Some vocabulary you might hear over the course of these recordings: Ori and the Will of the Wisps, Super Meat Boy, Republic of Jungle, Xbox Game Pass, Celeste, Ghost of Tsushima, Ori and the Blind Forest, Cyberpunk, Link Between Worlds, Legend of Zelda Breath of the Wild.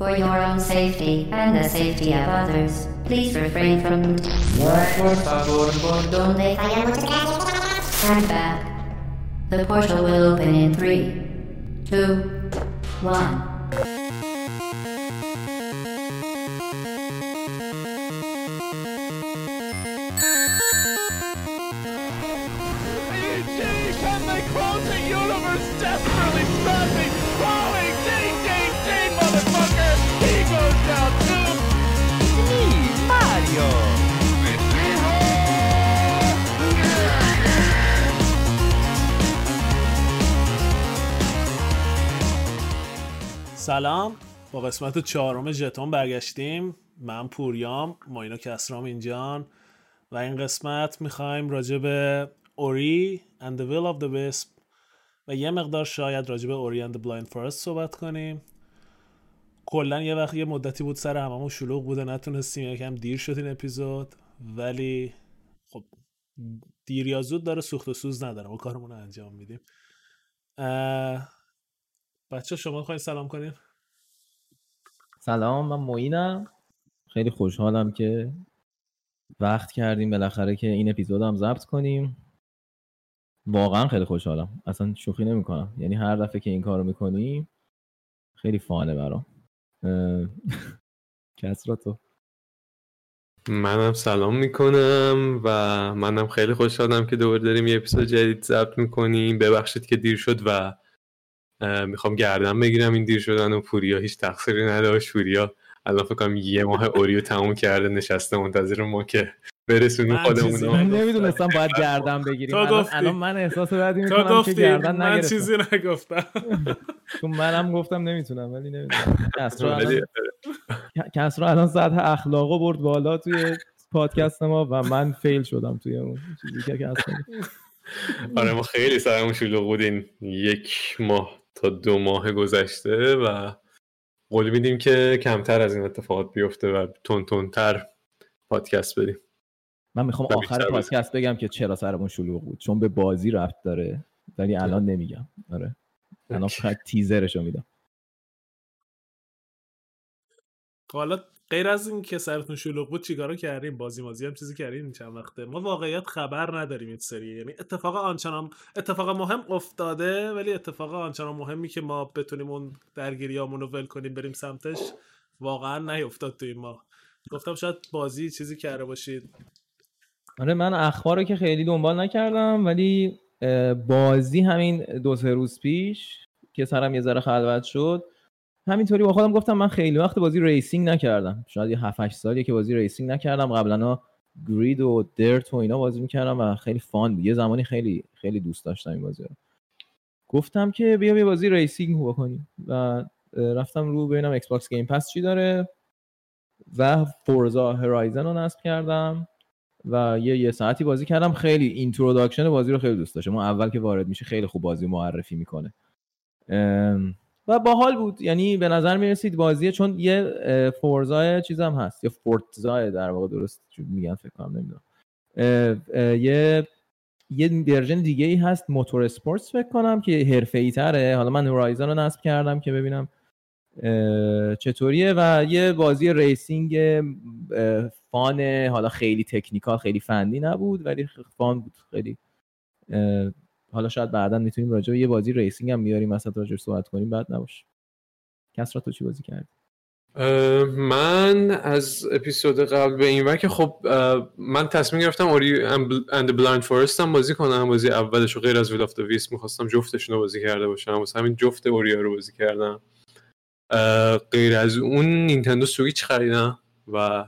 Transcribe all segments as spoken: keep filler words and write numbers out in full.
For your own safety and the safety of others, please refrain from... Turn back. The portal will open in three, two, one. سلام، با قسمت چهارم ژتون برگشتیم. من پوریام، ماینو کسرام اینجان و این قسمت میخوایم راجع به Ori and the Will of the Wisps و یه مقدار شاید راجع به Ori and the Blind Forest صحبت کنیم. کلا یه وقت یه مدتی بود سر هممون شلوغ بوده نتونستیم، یکم دیر شد این اپیزود، ولی خب دیر یا زود داره سوخت و سوز نداره، ما کارمون رو انجام میدیم. بچه شما خواهید سلام کنین. سلام، من معینم. خیلی خوشحالم که وقت کردیم بالاخره که این اپیزود هم ضبط کنیم. واقعا خیلی خوشحالم، اصلا شوخی نمی کنم. یعنی هر دفعه که این کار رو میکنیم خیلی فانه برام. کسراتو منم سلام میکنم و منم خیلی خوشحالم که دوباره داریم یه اپیزود جدید ضبط میکنیم. ببخشید که دیر شد و میخوام گردن بگیرم این دیر شدن و پوریا هیچ تقصیری نداشت. پوریا الان فکر کنم یه ماه اوریو تموم کرده نشسته منتظر ما که برسونیم خودمون. من نمیدونستم باید گردن بگیریم. الان, الان من احساس بدی میکنم که گردن نگرفتم. من چیزی نگفتم. تو منم گفتم نمیتونم، ولی نمیدونم. کسرا الان سطح اخلاقو برد بالا توی پادکست ما و من فیل شدم توی اون چیزی که اصلا. آره ما خیلی سرمون شلوغ بود این یک ماه تا دو ماه گذشته و قول میدیم که کمتر از این اتفاقات بیفته و تون تون تر پادکست بریم. من میخوام آخر پادکست بگم که چرا سرمون شلوغ بود، چون به بازی ربط داره ولی الان نمیگم. آره الان فقط تیزرشو میدم. حالا غیر از این که سرتون شلوغ بود چیکارو کردیم؟ بازی مازی هم چیزی کردیم چند وقته؟ ما واقعیت خبر نداریم این سری. یعنی اتفاق آنچنان اتفاق مهم افتاده، ولی اتفاق آنچنان مهمی که ما بتونیم اون درگیریامون رو ول کنیم بریم سمتش واقعا نیفتاد توی ما. گفتم شاید بازی چیزی کرده باشید. آره من اخبارو که خیلی دنبال نکردم، ولی بازی همین دو سه روز پیش که سرم یه ذره خلوت شد همینطوری با خودم گفتم من خیلی وقت بازی ریسینگ نکردم. شاید یه هفت هشت سالیه که بازی ریسینگ نکردم. قبلا گرید و درت و اینا بازی می‌کردم و خیلی فان بود. یه زمانی خیلی خیلی دوست داشتم این بازی رو. گفتم که بیا یه بازی ریسینگ بکنیم و رفتم رو ببینم ایکس باکس گیم پاس چی داره و فورزا هورایزن رو نصب کردم و یه یه ساعتی بازی کردم. خیلی اینتروداکشن بازی رو خیلی دوست داشتم. ما اول که وارد میشه خیلی خوب بازی معرفی می‌کنه و باحال بود. یعنی به نظر میرسید بازیه، چون یه فورزای چیزم هست یا فورتزای در واقع درست میگن فکر کنم نمیدونم. اه اه یه یه ورژن دیگه ای هست موتور اسپورتس فکر کنم که حرفه‌ای تره. حالا من هورایزن رو نصب کردم که ببینم چطوریه و یه بازی ریسینگ فانه. حالا خیلی تکنیکال خیلی فنی نبود ولی فان بود خیلی. حالا شاید بعداً میتونیم راجع به یه بازی ریسینگ هم میاریم مثلا راجعش صحبت کنیم، بعد نباشه. کسرا تو چی بازی کردی؟ من از اپیزود قبل به این ور که خب من تصمیم گرفتم Ori and the Blind Forest هم بازی کنم. بازی اولش رو غیر از Will of the Wisps می‌خواستم جفتشون رو بازی کرده باشم، واسه همین جفت اوریا رو بازی کردم. غیر از اون نینتندو سوئیچ خریدم و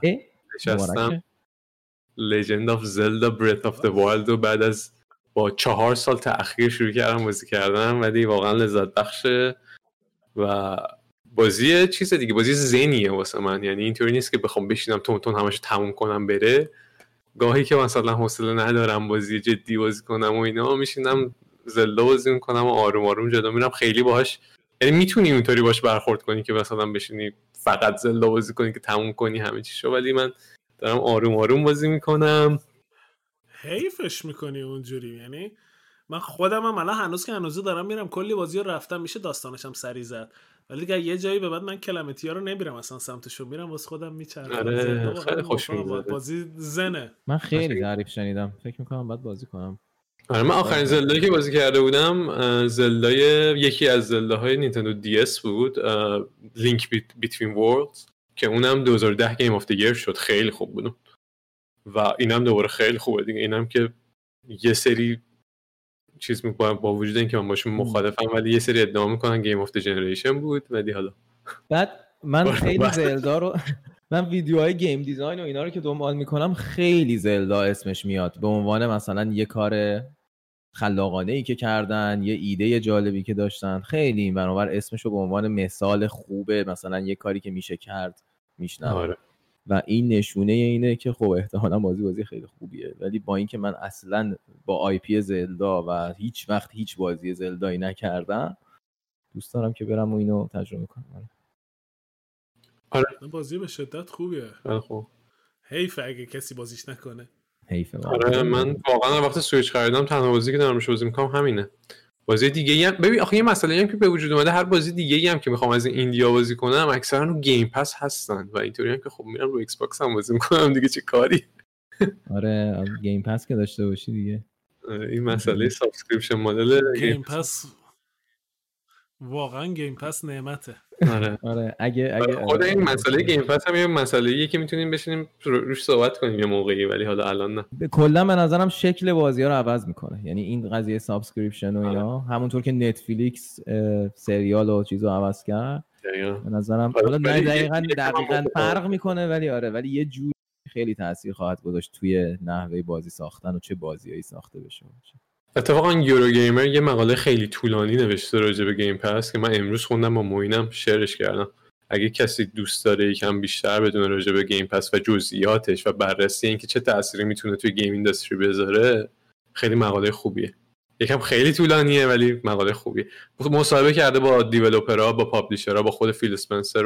نشستم Legend of Zelda Breath of the Wild و بعد از با چهار سال تأخیر شروع کردم بازی کردم، ولی واقعا لذت بخشه و بازی چیز دیگه، بازی ذهنیه واسه من. یعنی اینطوری نیست که بخوام بشینم تون تون همش تموم کنم بره. گاهی که مثلا حوصله ندارم بازی جدی بازی کنم و اینا، میشینم زلدا بازی میکنم و آروم آروم جدا میرم. خیلی باهاش یعنی میتونی اونطوری باهاش برخورد کنی که مثلا بشینی فقط زلدا بازی کنی که تموم کنی همه چیزو، ولی من دارم آروم آروم بازی میکنم. حیفش میکنی اونجوری. یعنی من خودم هم الان هنوز که هنوز دارم میرم کلی بازی رو رفتم میشه داستانش هم سری زد. ولی دیگه یه جایی به بعد من کلمتی‌ها رو نمیرم اصلا سمتشو، میرم واسه خودم میچرخم. آره خیلی خوش میاد بازی زنه. من خیلی تعریف شنیدم، فکر می‌کنم بعد بازی کنم. آره من آخرین زلدایی که بازی کرده بودم زلدای یکی از زلداهای نینتندو دی اس بود، لینک بیتوین ورلدز، که اونم دو هزار و ده گیم اف دی ایر شد، خیلی خوب بود. و اینم دوباره خیلی خوبه دیگه، اینم که یه سری چیز میکنم با وجود اینکه من باشون مخالفم ولی یه سری ادعا میکنن گیم اف دی جنریشن بود. ولی حالا بعد من خیلی زلدا رو من ویدیوهای گیم دیزاین و اینا رو که دنبال میکنم خیلی زلدا اسمش میاد، به عنوان مثلا یه کار خلاقانه ای که کردن، یه ایده جالبی که داشتن، خیلی بنابر اسمش رو به عنوان مثال خوبه مثلا یه کاری که میشه کرد میشنم. آره. و این نشونه اینه که خب احتمالاً بازی بازی خیلی خوبیه، ولی با اینکه من اصلاً با آی پی زلدا و هیچ وقت هیچ بازی زلدایی نکردم، دوست دارم که برم و اینو تجربه کنم. آره بازی به شدت خوبیه. آره خوب. حیف اگه کسی بازیش نکنه. حیفه. آره من واقعاً وقتی سوئیچ خریدم تنها بازی که دارم بازی می‌کنم همینه. بازی دیگه هم ببین آخه یه مسئله هم که به وجود اومده، هر بازی دیگه هم که میخوام از این ایندیا بازی کنم اکثرا رو گیم پس هستن و اینطوری هم که خب میرم رو ایکس باکس هم بازی میکنم دیگه، چه کاری. آره گیم پس که داشته باشی دیگه، این مسئله سابسکریپشن مدل گیم پس واقعا گیم پس نعمته. آره آره اگه اگه خود این مسئله گیم پس هم یه مسئله‌ایه که میتونیم بشینیم روش صحبت کنیم یه موقعی، ولی حالا الان نه. کلا به نظرم شکل بازی‌ها رو عوض میکنه، یعنی این قضیه سابسکریپشن و اینا همونطور که نتفلیکس سریال و چیزو عوض کرد به نظرم حالا نه دقیقاً دقیقاً فرق میکنه، ولی آره ولی یه جوری خیلی تاثیر خواهد گذاشت توی نحوه بازی ساختن و چه بازیایی ساخته بشه. اتفاقا یوروگیمر یه مقاله خیلی طولانی نوشته راجع به گیم پس که من امروز خوندم با موینم شیرش کردم، اگه کسی دوست داره یکم بیشتر بدونه راجع به گیم پس و جزئیاتش و بررسی اینکه چه تأثیری میتونه توی گیم اینداستری بذاره، خیلی مقاله خوبیه. یکم خیلی طولانیه ولی مقاله خوبیه. مصاحبه کرده با دیولپرها، با پابلیشرها، با خود فیل اسپنسر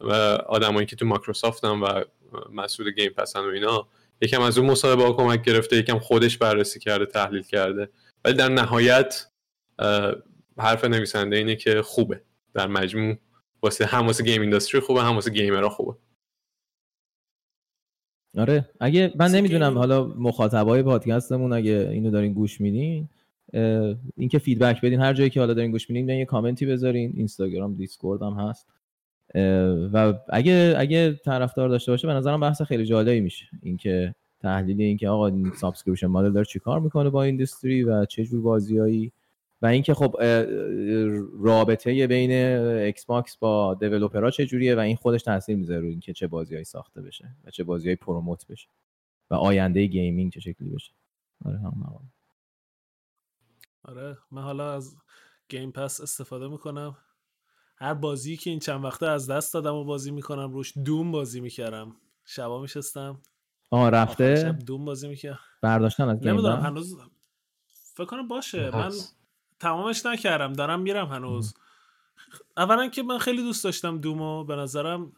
و آدمایی که تو مایکروسافتن و مسئول گیم پسن و اینا، یکم از اون مصاحبه ها کمک گرفته، یکم خودش بررسی کرده، تحلیل کرده، ولی در نهایت حرف نویسنده اینه که خوبه در مجموع، واسه هم واسه گیم اینداستری خوبه هم واسه گیمرها خوبه. آره اگه من نمیدونم حالا مخاطبای پادکستمون اگه اینو دارین گوش میدین، اینکه فیدبک بدین هر جایی که حالا دارین گوش میدین، یه کامنتی بذارین، اینستاگرام دیسکورد هم هست، و اگه اگه طرفدار داشته باشه به نظرم بحث خیلی جالبی میشه، اینکه تحلیل اینکه آقا این سابسکریپشن مدل داره چیکار میکنه با اینداستری و چه جور بازیایی، و اینکه خب رابطه بین ایکس باکس با دیولپرها چه جوریه و این خودش تاثیر میذاره روی اینکه چه بازیایی ساخته بشه و چه بازیایی پروموت بشه و آینده گیمینگ چه شکلی بشه. آره همون. آره من حالا از گیم پس استفاده میکنم، هر بازی که این چند وقته از دست دادم و بازی میکنم روش. دوم بازی میکردم شبا میشستم، آه رفته شب دوم بازی میکردم، برداشتن از گیم نمیدونم هنوز فکر کنم باشه بس. من تمامش نکردم، دارم میرم هنوز. اولا که من خیلی دوست داشتم دومو، به نظرم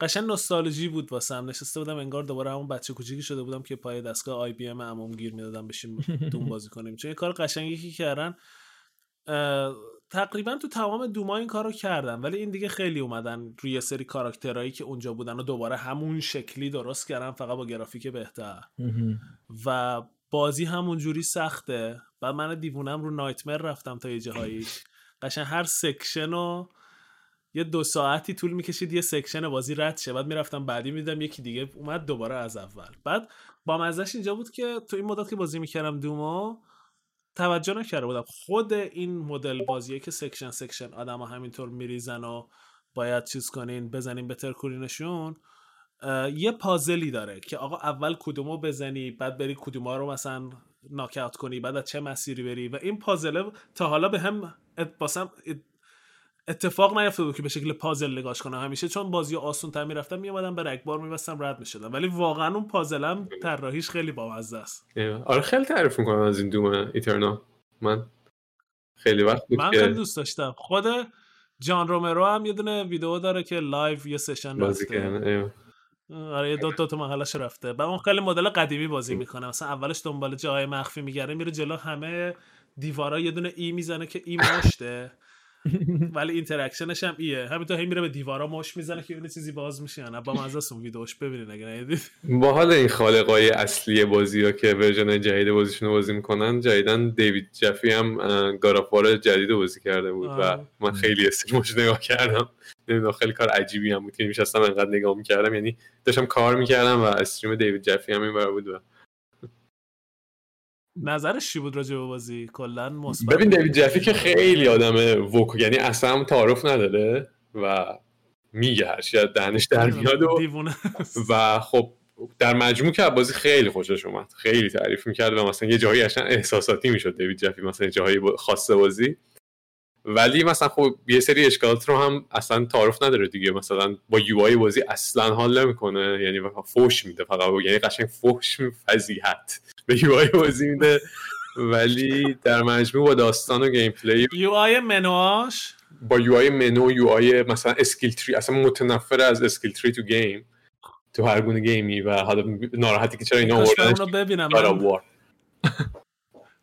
قشنگ نوستالژی بود واسم، نشسته بودم انگار دوباره همون بچه کوچیکی شده بودم که پای دستگاه آی بی ام عموم گیر میدادم بشیم دوم بازی کنیم، چه کار قشنگی که کردن. تقریبا تو تمام دوما این کارو کردن، ولی این دیگه خیلی اومدن روی یه سری کاراکترایی که اونجا بودن و دوباره همون شکلی درست کردن فقط با گرافیک بهتر و بازی همون جوری سخته. بعد من دیوونم رو نایتمر رفتم تا یه جاهایی، قشنگ هر سکشنو یه دو ساعتی طول میکشید یه سکشن بازی رد شه، بعد میرفتم بعدی میدیدم یکی دیگه اومد دوباره از اول. بعد با مزهش اینجا بود که تو این مدت که بازی میکردم دوما توجه نکرده بودم خود این مدل بازیه که سکشن سکشن آدم ها همینطور میریزن و باید چیز کنین بزنین بهتر کورینشون، یه پازلی داره که آقا اول کدومو بزنی بعد بری کدوما رو مثلا ناکاوت کنی بعد از چه مسیری بری، و این پازله تا حالا به هم باسم اتفاق نیفته بود که به شکل پازل نگاش کنم. همیشه چون بازی آسون تر میرفتم میومدم به رگبار میبستم رد میشدم، ولی واقعا اون پازلم طراحیش خیلی بامزه است. آره خیلی تعریف میکنم از این دوم ایترنا، من خیلی وقت بود من که من دوست داشتم. خود جان رومرو هم یه دونه ویدیو داره که لایو یه سشن بازی کنه، آره دو تا تو محلش رفته، بعد اون خیلی مدل قدیمی بازی میکنه، مثلا اولش دنبال جای مخفی میگره میره جلو همه دیوارا یه دونه ای میزنه که ای مشته ولی اینتراکشنش هم ایه، همینطور هی میره به دیوارا مش میزنه که اون چیزی باز میشه یا نه. با مزاست اون ویدیوش، ببینید اگه ندیدید. باحال این خالقای اصلی بازی‌ها که ورژن جدید بازیشون رو بازی میکنن. جدیدن دیوید جفی هم گارافوار جدید بازی کرده بود و من خیلی استریمش نگاه کردم. نمیدونم خیلی کار عجیبی هم بود که نشستم انقدر نگاه میکردم، یعنی داشتم کار میکردم و استریم دیوید جفی هم اینور بود. و نظرش چی بود راجع به بازی کلا مثبت؟ ببین دیوید جفی که خیلی آدم وک، یعنی اصلا تعارف نداره و میگه هر چی از دهنش در میاد و و خب در مجموع که بازی خیلی خوشش اومد، خیلی تعریف میکرد و مثلا یه جایی اصلا احساساتی میشد دیوید جفی، مثلا جایی خاصه بازی. ولی مثلا خب یه سری اشکالات رو هم اصلا تعارف نداره دیگه، مثلا با یو آی بازی اصلا حال نمیکنه، یعنی فحش میده فقط، یعنی قشنگ فحش فضیحت به یو آی بازی میده. ولی در مجموع با داستان و گیم پلی، یو آی منوش، با یو آی منو، یو آی مثلا اسکیل تری، اصلا متنفر از اسکیل تری تو گیم، تو هر گونه گیمی. و حالا ناراحتی که چرا اینا آوردن.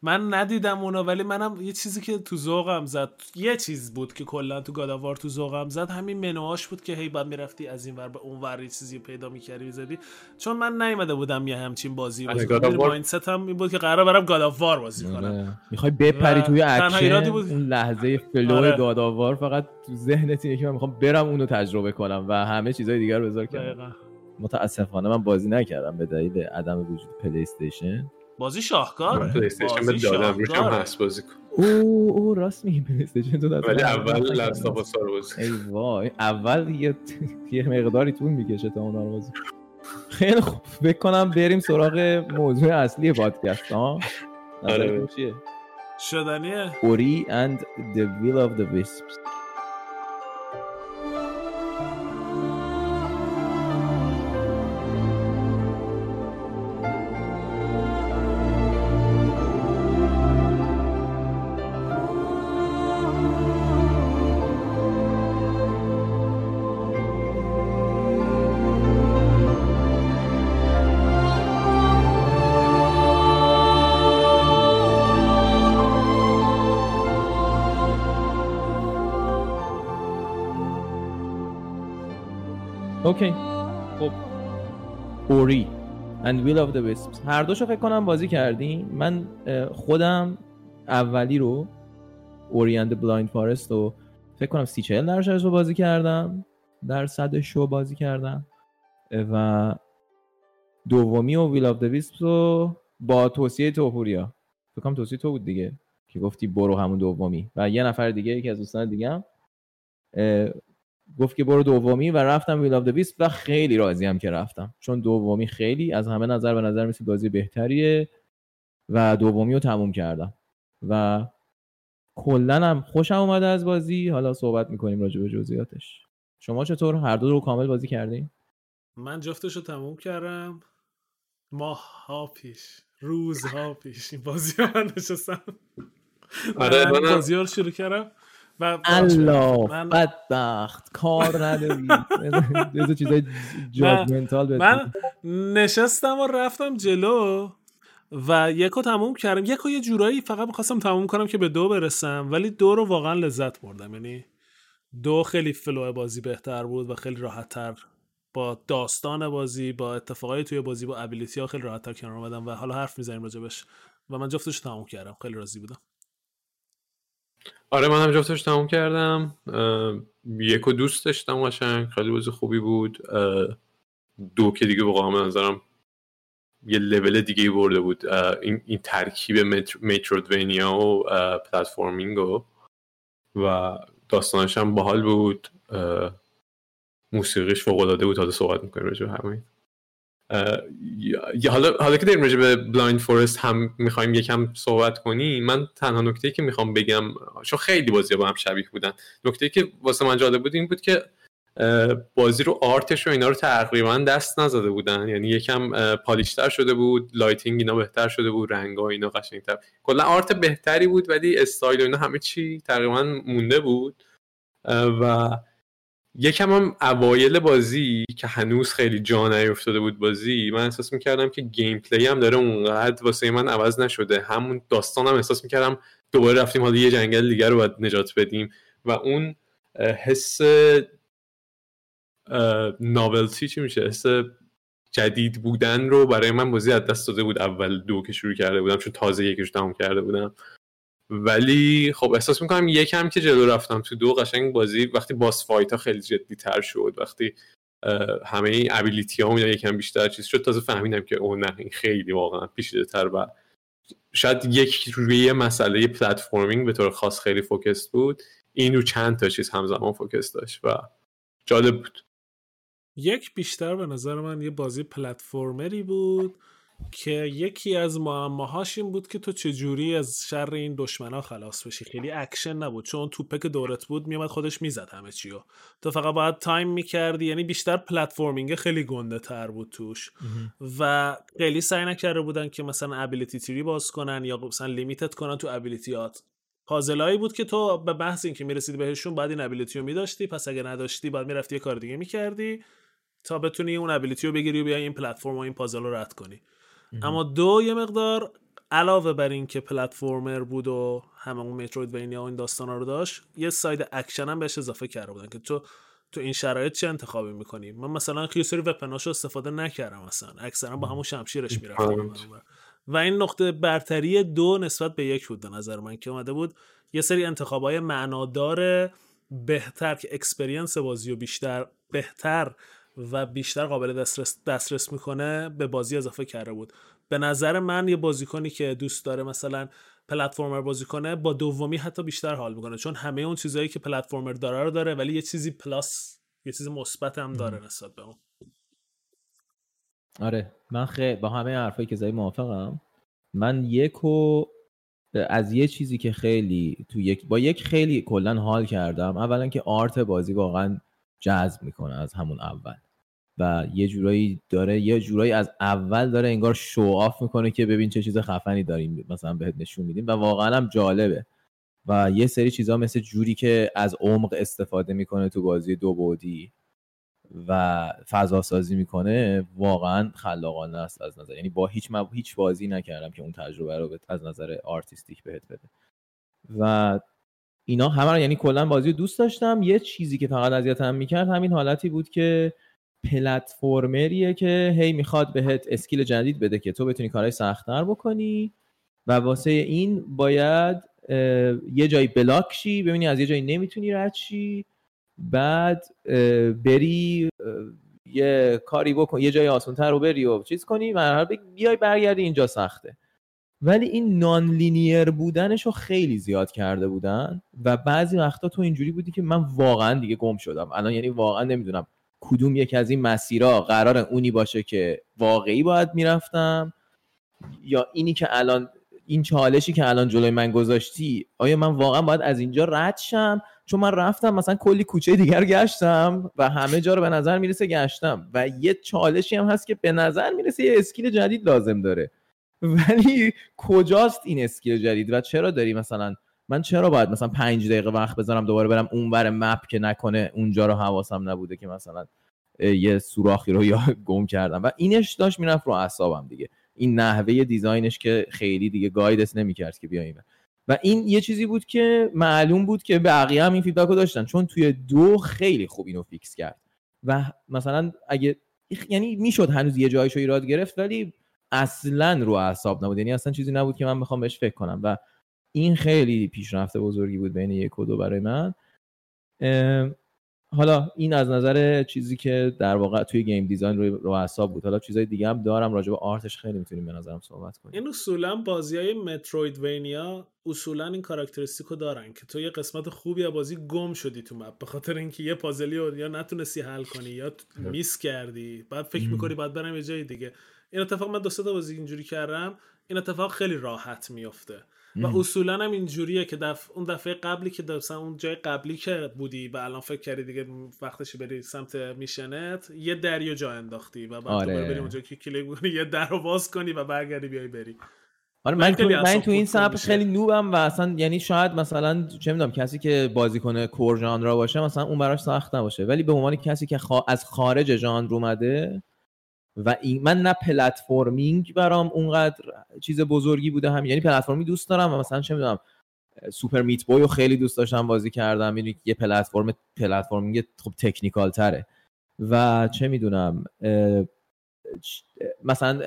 من ندیدم اونو، ولی منم یه چیزی که تو ذوقم زد، یه چیز بود که کلا تو گاداوار تو ذوقم زد، همین منوهاش بود که هی بعد میرفتی از این ور به اون ور یه چیزی پیدا می‌کردی می‌زدی. چون من نیومده بودم یه همچین بازی بازی کنم، مایندستم این بود که قرار برم گاداوار بازی کنم. می‌خوای بپری توی اکشن، اون لحظه فلو گاداوار فقط تو ذهنت اینه که من می‌خوام برم اونو تجربه کنم و همه چیزای دیگر رو بذار کنم. متأسفانه من بازی نکردم به دلیل عدم وجود پلی استیشن. بازی شاهکاره، پلی استیشن به دادم روش هم هست بازی کن. او او راست میگی، پلی استیشن تو دادم. ولی اول لست آف آس بازی، ای وای، اول یه یه مقداری طول میکشه تا اون رو بازی. خیلی خوب، فکر کنم بریم سراغ موضوع اصلی پادکست ها. آره چیه؟ شدنیه Ori and the Will of the Wisps. اوکی، خب Ori and Will of the Wisps هر دوشو فکر کنم بازی کردیم. من خودم اولی رو Ori and the Blind Forest رو فکر کنم سی چهل درصدش رو بازی کردم، درصدش رو بازی کردم و دومی و Will of the Wisps رو با توصیه تو پوریا، فکر کنم توصیه تو بود دیگه که گفتی برو همون دومی، و یه نفر دیگه، یکی از دوستان دیگه‌ام گفت که برو دومی و رفتم ویل آف دی بیست و خیلی راضیم که رفتم، چون دومی خیلی از همه نظر به نظر میسید بازی بهتریه و دومی رو تموم کردم و کلن هم خوشم اومده از بازی. حالا صحبت میکنیم راجع به جزئیاتش. شما چطور؟ هر دو رو کامل بازی کردین؟ من جفتش رو تموم کردم ماه ها پیش، روز ها پیش این بازی رو من نشستم. آره من بازی رو شروع کردم و الله من... بدبخت کار نداری یه چیزای جادمنتال بده. من نشستم و رفتم جلو و یکو تموم کردم، یکو یه جورایی فقط می‌خواستم تموم کنم که به دو برسم، ولی دو رو واقعا لذت بردم. یعنی دو خیلی فلو بازی بهتر بود و خیلی راحت‌تر با داستان بازی، با اتفاقای توی بازی، با ابیلیتی‌ها خیلی راحت‌تر کنار اومدم و حالا حرف می‌زنیم راجبش. و من جفتش تموم کردم، خیلی راضی بودم. آره منم جفتش تموم کردم. یکو دوست داشتم قشنگ، خیلی بازی خوبی بود. دو که دیگه واقعا به نظرم یه لول دیگه برده بود، این, این ترکیب متر، مترودوینیا و پلتفرمینگ و و داستانش هم باحال بود، موسیقیش فوق العاده بود. حالا صحبت می‌کنیم راجع به همین. حالا حالا که داریم راجع به بلایند فورست هم میخوایم یکم صحبت کنیم، من تنها نکته‌ای که میخوام بگم، چون خیلی بازی‌ها با هم شبیه بودن، نکته‌ای که واسه من جالب بود این بود که بازی رو آرتش و اینا رو تقریبا دست نزده بودن، یعنی یکم پالیش‌تر شده بود، لایتینگ اینا بهتر شده بود، رنگا اینا قشنگ‌تر، کلا آرت بهتری بود، ولی استایل و اینا همه چی تقریبا مونده بود. و یکم هم اوایل بازی که هنوز خیلی جا نیفتاده بود بازی، من احساس میکردم که گیم پلی هم داره اونقدر واسه من عوض نشده، همون داستانم هم احساس میکردم دوباره رفتیم حالا یه جنگل دیگر رو باید نجات بدیم. و اون حس ناولتی چی میشه، حس جدید بودن رو برای من بازی از دست داده بود. اول دو که شروع کرده بودم چون تازه یکیش تموم کرده بودم، ولی خب احساس میکنم یکم که جلو رفتم تو دو قشنگ بازی وقتی باس فایت ها خیلی جدی تر شد، وقتی همه این ابیلیتی ها میدن یکم بیشتر چیز شد، تازه فهمیدم که اون نه این خیلی واقعا پیچیده تر و شاید یک روی مسئله پلتفرمینگ به طور خاص خیلی فوکس بود، این رو چند تا چیز همزمان فوکس داشت و جالب بود. یک بیشتر به نظر من یه بازی پلتفرمری بود که یکی از معماهاش این بود که تو چجوری از شر این دشمنا خلاص بشی. خیلی اکشن نبود چون توپه که دورت بود میومد خودش میزد همه چیو، تو فقط باید تایم میکردی، یعنی بیشتر پلتفرمینگ خیلی گنده تر بود توش و خیلی سعی نکرده بودن که مثلا ابیلیتی تری باز کنن یا مثلا لیمیتت کنن تو ابیلیتیات. پازلایی بود که تو به بحث این که میرسید بهشون بعد این ابیلیتی رو میداشتی، پس اگه نداشتی بعد میرفتی یه کار دیگه میکردی تا بتونی اون ابیلیتی رو بگیری و بیای این پلتفرم و این پازل رو رد کنی. اما دو یه مقدار علاوه بر این که پلتفرمر بود و همون مترویدوینیا و این داستانا رو داشت، یه ساید اکشن هم بهش اضافه کرده بودن که تو تو این شرایط چه انتخابی می‌کنی. من مثلا خیلی وپناشو استفاده نکردم، مثلا اکثرا با همون شمشیرش میرفتم و این نقطه برتری دو نسبت به یک بود به نظر من که اومده بود یه سری انتخابای معنادار بهتر که اکسپریانس بازی رو بیشتر بهتر و بیشتر قابل دسترس دسترس میکنه به بازی اضافه کرده بود. به نظر من یه بازیکنی که دوست داره مثلا پلتفرمر بازی کنه با دومی حتی بیشتر حال میکنه، چون همه اون چیزایی که پلتفرمر داره رو داره ولی یه چیزی پلاس، یه چیز مثبت هم داره نسبت به اون. آره من خیلی با همه حرفایی که زدی موافقم. من یکو از یه چیزی که خیلی تو یک با یک خیلی کلا حال کردم، اولا که آرت بازی واقعا جذب میکنه از همون اول و یه جورایی داره یه جورایی از اول داره انگار شو آف میکنه که ببین چه چیز خفنی داریم مثلا بهت نشون میدیم و واقعا هم جالبه. و یه سری چیزا مثل جوری که از عمق استفاده میکنه تو بازی دو بعدی و فضا سازی میکنه واقعا خلاقانه است از نظر، یعنی با هیچ من هیچ بازی نکردم که اون تجربه رو از نظر آرتیستیک بهت بده و اینا همه رو، یعنی کلا بازی رو دوست داشتم. یه چیزی که فقط اذیتم میکرد همین حالتی بود که پلتفرمریه که هی میخواد بهت اسکیل جدید بده که تو بتونی کارهای سخت‌تر بکنی و واسه این باید یه جایی بلاک شی، ببینی از یه جایی نمیتونی رد شی، بعد بری یه کاری بکن یه جای آسان‌تر رو بری و چیز کنی و بیای برگردی اینجا سخته. ولی این نان لینیر بودنشو خیلی زیاد کرده بودن و بعضی وقتا تو اینجوری بودی که من واقعا دیگه گم شدم الان، یعنی واقعا نمیدونم کدوم یک از این مسیرها قرار اونی باشه که واقعی باید میرفتم یا اینی که الان این چالشی که الان جلوی من گذاشتی آیا من واقعا باید از اینجا رد شم، چون من رفتم مثلا کلی کوچه دیگر گشتم و همه جا رو به نظر میرسه گشتم و یه چالشی هم هست که به نظر میرسه یه اسکیل جدید لازم داره ولی کجاست این اسکیل جدید و چرا داری مثلا من چرا باید مثلا پنج دقیقه وقت بذارم دوباره برم اونور مپ که نکنه اونجا رو حواسم نبوده که مثلا یه سوراخی رو یا گم کردم و اینش داشت میرفت رو اعصابم دیگه، این نحوه دیزاینش که خیلی دیگه گایدس نمیکرد که بیایم و این یه چیزی بود که معلوم بود که بقیه هم این فیدبک رو داشتن چون توی دو خیلی خوب اینو فیکس کرد و مثلا اگه یعنی میشد هنوز یه جایشو ایراد گرفت ولی اصلا رو اعصاب نبود، یعنی اصلا چیزی نبود که من بخوام بهش فکر کنم و این خیلی پیشرفت بزرگی بود بین یک و دو برای من. حالا این از نظر چیزی که در واقع توی گیم دیزاین رو رو اعصاب بود. حالا چیزای دیگه هم دارم راجع به آرتش خیلی میتونیم به نظرم صحبت کنیم. این اصولا بازیای مترویدوینیا اصولا این کاراکتریستیکو دارن که تو یه قسمت خوبی از بازی گم شدی تو مپ به خاطر اینکه یه پازلی رو یا نتونستی حل کنی یا میس کردی، بعد فکر می‌کنی بعد برم یه جای دیگه. این اتفاق من دو سه تا بازی اینجوری کردم، این اتفاق خیلی راحت میفته و اصولا هم اینجوریه که دف... اون دفعه قبلی که مثلا اون جای قبلی که بودی و الان فکر کردی دیگه وقتش بری سمت میشنت یه دریو جا انداختی و بعد دوباره بری اونجا که کلیک کنی یه در رو باز کنی و برگردی بیای بری. آره من, من تو من تو این سبک خیلی نوبم و اصلا یعنی شاید مثلا چه میدونم کسی که بازیکن کور ژانر باشه مثلا اون براش سخت نباشه ولی به عنوان کسی که خوا... از خارج ژانر اومده و این من نه پلتفرمینگ برام اونقدر چیز بزرگی بوده هم، یعنی پلتفرمی دوست دارم و مثلا چه میدونم سوپر میت بوی رو خیلی دوست داشتم بازی کردم، میدونی یه پلتفرم پلتفرمینگ خب تکنیکال تره و چه میدونم مثلا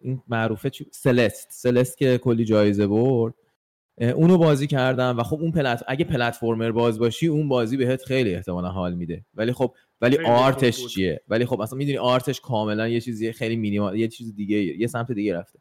این معروفه چی سلست سلست که کلی جایزه برد، اونو بازی کردم و خب اون پلت اگه پلتفرمر باز باشی اون بازی بهت خیلی احتمالاً حال میده، ولی خب ولی آرتش چیه، ولی خب اصلا میدونی آرتش کاملا یه چیزی خیلی مینیمال، یه چیز دیگه، یه سمت دیگه رفته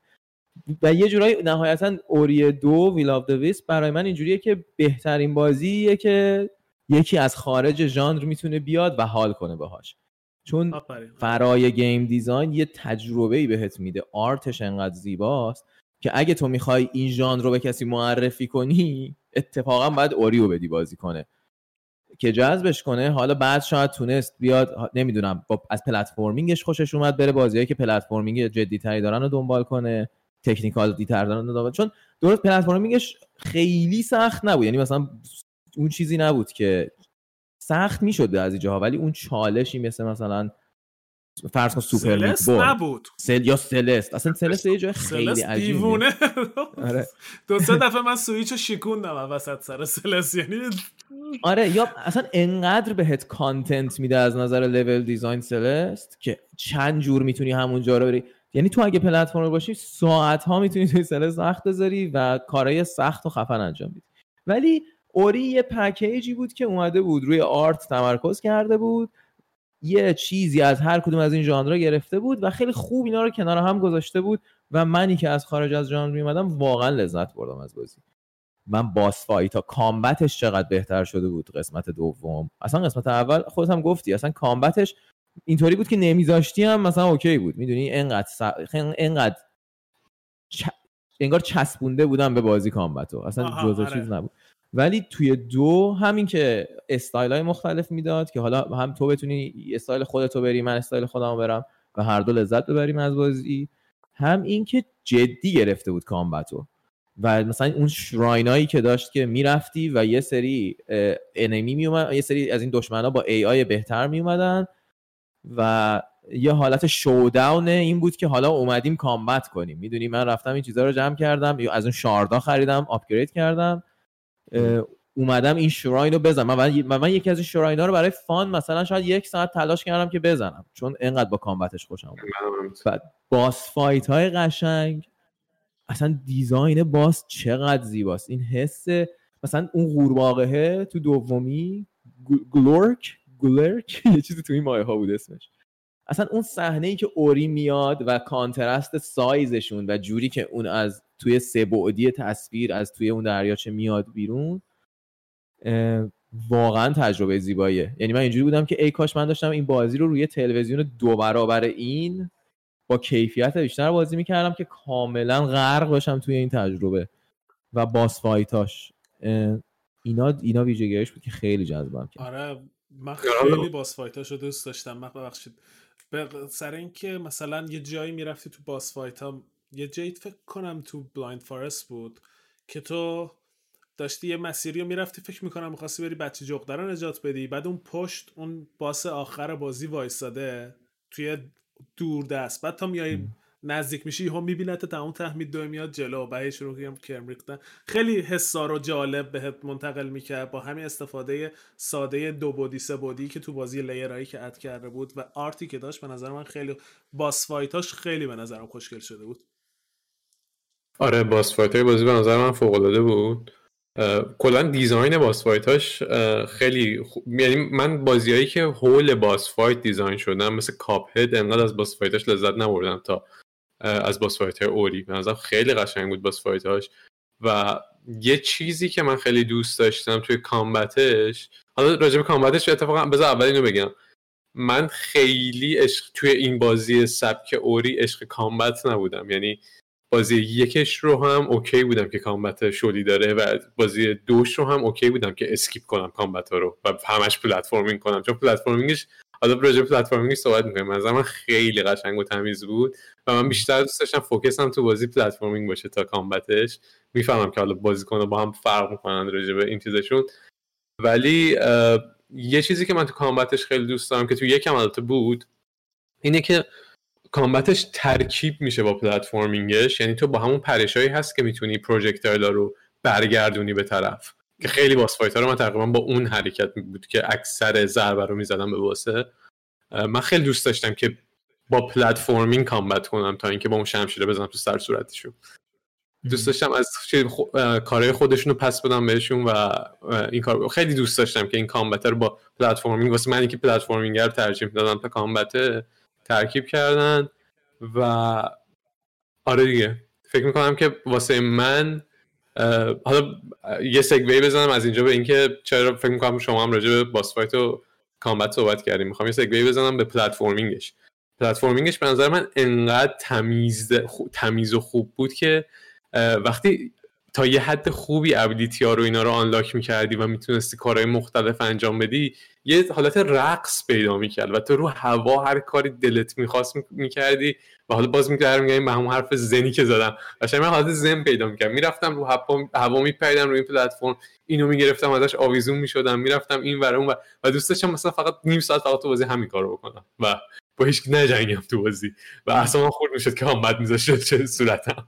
و یه جورایی نهایتاً اوری دو ویل آف دی ویسپ برای من اینجوریه که بهترین بازیه که یکی از خارج ژانر میتونه بیاد و حال کنه باهاش، چون فرای گیم دیزاین یه تجربه‌ای بهت میده، آرتش انقدر زیباست که اگه تو میخوای این ژانر رو به کسی معرفی کنی اتفاقا باید اوریو بدی بازی کنه که جذبش کنه. حالا بعد شاید تونست بیاد نمیدونم از پلتفرمینگش خوشش اومد بره بازیایی که پلتفرمینگ جدی‌تری دارن رو دنبال کنه، تکنیکال دی‌تر دارن رو دنبال، چون درست پلتفرمینگش خیلی سخت نبود، یعنی مثلا اون چیزی نبود که سخت میشد از اینجاها، ولی اون چالشی مثل مثلا فرض کن سوپر میت بوی نبود سل... یا سلست، اصلا سلست یه جای خیلی عجیبه دیوونه. آره دو سه دفعه من سوئیچو شیکوندم وسط سر سلست، یعنی آره یا اصلا انقدر بهت کانتنت میده از نظر لول دیزاین سلست که چند جور میتونی همونجا رو بری، یعنی تو اگه پلتفرم باشی ساعت ها میتونی توی سلست وقت بذاری و کارهای سخت و خفن انجام بدی. ولی اوری یه پکیجی بود که اومده بود روی آرت تمرکز کرده بود، یه چیزی از هر کدوم از این ژانرها گرفته بود و خیلی خوب اینا رو کنار هم گذاشته بود و منی که از خارج از ژانر میومدم واقعا لذت بردم از بازی. من باس فایت ها کامبتش چقدر بهتر شده بود قسمت دوم، اصلا قسمت اول خودت هم گفتی اصلا کامبتش اینطوری بود که نمیذاشتی هم مثلا اوکی بود، میدونی انقدر انقدر چ... انگار چسبونده بودم به بازی کامبت رو، اصلا جزء چیز نبود. ولی توی دو همین که استایل‌های مختلف میداد که حالا هم تو بتونی استایل خودتو بری، من استایل خودمو برم و هر دو لذت ببریم از بازی، هم این که جدی گرفته بود کامبتو و مثلا اون شراینایی که داشت که میرفتی و یه سری انمی میومد، یه سری از این دشمنا با ای آی بهتر میومدن و یه حالت شوداون این بود که حالا اومدیم کامبت کنیم، میدونی من رفتم این چیزا رو جمع کردم، از اون شاردا خریدم آپگرید کردم اومدم این شراین رو بزنم. من, من, من یکی از این شراین ها رو برای فان مثلا شاید یک ساعت تلاش کردم که بزنم چون انقدر با کامبتش خوشم بود. باس فایت های قشنگ، اصلا دیزاین باس چقدر زیباست، این حس مثلا اون قورباغه تو دومی گلورک گلورک یه چیزی تو این مایه ها بود اسمش، اصلا اون صحنه ای که اوری میاد و کانترست سایزشون و جوری که اون از توی سه بعدی تصویر از توی اون دریاچه میاد بیرون واقعا تجربه زیباییه. یعنی من اینجوری بودم که ای کاش من داشتم این بازی رو روی تلویزیون دو برابر این با کیفیت بیشتر بازی میکردم که کاملا غرق باشم توی این تجربه و باس فایتاش اینا اینا ویژگیاش بود که خیلی جذبم کرد. آره من خیلی باس فایتاشو دوست داشتم. من ببخشید سر اینکه مثلا یه جایی میرفتی تو باس فایتا، یه جایی فکر کنم تو بلایند فارست بود که تو داشتی یه مسیری رو میرفتی، فکر میکنم میخواستی بری بچه جغده رو نجات بدی، بعد اون پشت اون باس آخر بازی وایساده توی دور دست، بعد تا میایی نزدیک میشی هم میبینت تمام تحمید دوی میاد جلو و هیچ رو هم کرم ریختن. خیلی حسا رو جالب بهت منتقل میکرد با همین استفاده ساده دو بودی سه بودی که تو بازی لیرایی که اد کرده بود و آرتی که داشت. به نظر من خیلی باس فایتاش خیلی به نظرم خوشگل شده بود. آره باس فایتای بازی به نظر من فوق العاده بود. کلا دیزاین باس فایتاش خیلی خو... یعنی من بازیایی که هول باس فایت دیزاین شدن مثل کاپ هد انقدر از باس فایتاش لذت نبردم تا از باس فایت اوری. به نظرم خیلی قشنگ بود باس فایتاش. و یه چیزی که من خیلی دوست داشتم توی کامبتش، حالا راجع به کامبتش اتفاقا بذار اول اینو بگم، من خیلی عشق توی این بازی سبک اوری عشق کامبت نبودم، یعنی بازی یکش رو هم اوکی بودم که کامبت شلی داره و بازی دوش رو هم اوکی بودم که اسکیپ کنم کامبت ها رو و همش پلتفرمینگ کنم، چون پلتفرمینگش حالا پروژه پلتفرمینگ صحبت می‌کنیم، از من خیلی قشنگ و تمیز بود و من بیشتر دوست داشتم فوکسم تو بازی پلتفرمینگ باشه تا کامبتش. میفهمم که حالا بازیکن‌ها با هم فرق می‌کنن راجع به این چیزاشون، ولی یه چیزی که من تو کامبتش خیلی دوست دارم که تو یکم البته بود اینه که کامبتش ترکیب میشه با پلتفرمینگش، یعنی تو با همون پرشایی هست که میتونی پروژکتایلا رو برگردونی به طرف، که خیلی باس فایت‌ها رو من تقریبا با اون حرکت بود که اکثر ضربه رو می‌زدم به واسه. من خیلی دوست داشتم که با پلتفرمینگ کامبت کنم تا اینکه با اون شمشیره بزنم تو سر صورتشون. دوست داشتم از خو... کارهای خودشون رو پس بدم بهشون و این کار خیلی دوست داشتم که این کامبت رو با پلتفرمینگ، واسه من اینکه پلتفرمینگ رو ترجیح می‌دادم تا کامبت ترکیب کردن. و آره دیگه فکر می‌کنم که واسه من حالا یه سگوی بزنم از اینجا به اینکه چرا فکر می‌کنم شما هم راجع به باس فایت و کامبت صحبت کردیم. می‌خوام یه سگوی بزنم به پلتفرمینگش. پلتفرمینگش به نظر من انقدر تمیز خوب، تمیز و خوب بود که وقتی تا یه حد خوبی ابیلیتی ها رو اینا رو آنلاک می‌کردی و میتونستی کارهای مختلف انجام بدی، یه حالت رقص پیدا می‌کرد و تو رو هوا هر کاری دلت می‌خواست می‌کردی. و حالا باز می‌گردم میگم به همون حرف زنی که زدم، قشنگ من حالت زن پیدا می‌کردم، میرفتم رو هوا هوا میپریدم روی این پلتفرم، اینو میگرفتم ازش آویزون می‌شدم، میرفتم این ور اون ور و دوست داشتم مثلا فقط نیم ساعت فقط تو بازی همین کارو بکنم و با هیچ نجنگم تو بازی و اصلا خورد می‌شد که هم بد می‌ذاشت چه صورتم.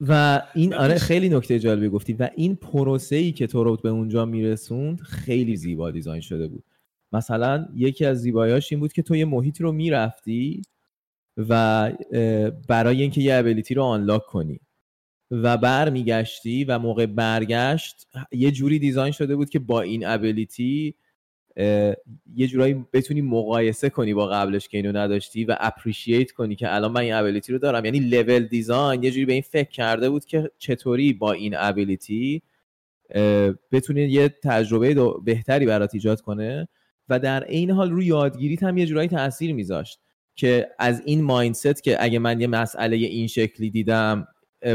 و این آره خیلی نکته جالبی گفتی و این پروسه‌ای که تو رو به اونجا میرسوند خیلی زیبا دیزاین شده بود. مثلا یکی از زیبایی‌هاش این بود که تو یه محیط رو میرفتی و برای اینکه یه ابیلیتی رو آنلاک کنی و برمیگشتی و موقع برگشت یه جوری دیزاین شده بود که با این ابیلیتی یه جورایی بتونی مقایسه کنی با قبلش که اینو نداشتی و اپریشییت کنی که الان من این ابیلیتی رو دارم. یعنی لول دیزاین یه جوری به این فکر کرده بود که چطوری با این ابیلیتی بتونی یه تجربه بهتری برات ایجاد کنه و در این حال روی یادگیریت هم یه جورایی تأثیر میذاشت که از این مایندست که اگه من یه مسئله این شکلی دیدم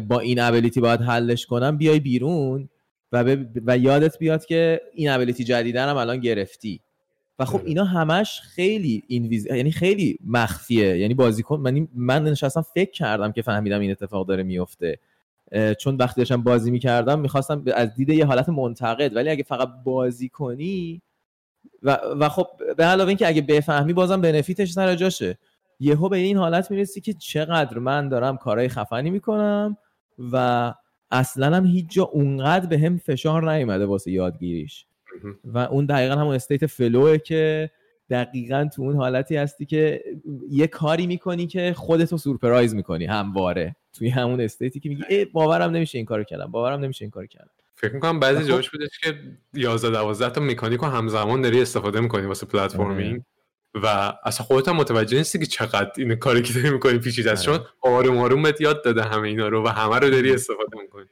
با این ابیلیتی باید حلش کنم بیای بیرون و, ب... و یادت بیاد که این ابیلیتی جدیدن هم الان گرفتی. و خب اینا همش خیلی اینویز... یعنی خیلی مخفیه. یعنی بازیکن من من نشستم فکر کردم که فهمیدم این اتفاق داره میفته، چون وقتی داشتم بازی میکردم میخواستم از دید یه حالت منتقد، ولی اگه فقط بازی کنی و و خب به علاوه اینکه اگه بفهمی بازم بنفیتش سر جاشه، یهو به این حالت میرسی که چقدر من دارم کارهای خفنی میکنم و اصلا هم هیچ جا اونقدر به هم فشار نیومده واسه یادگیریش و اون دقیقا همون استیت فلوه که دقیقا تو اون حالتی هستی که یه کاری میکنی که خودتو سورپرایز میکنی همواره توی همون استیتی که میگی ای باورم نمیشه این کارو کردم، باورم نمیشه این کارو کردم. فکر میکنم بعضی جاش بودش که یازده دوازده تا مکانیکو همزمان داری استفاده میکنی واسه پلتفرمینگ و اصلا خودت هم متوجه نیستی که چقدر این کاری که داری میکنی پیچیده است، چون آروم آروم بهت یاد داده همه اینا رو و همه رو داری استفاده میکنی.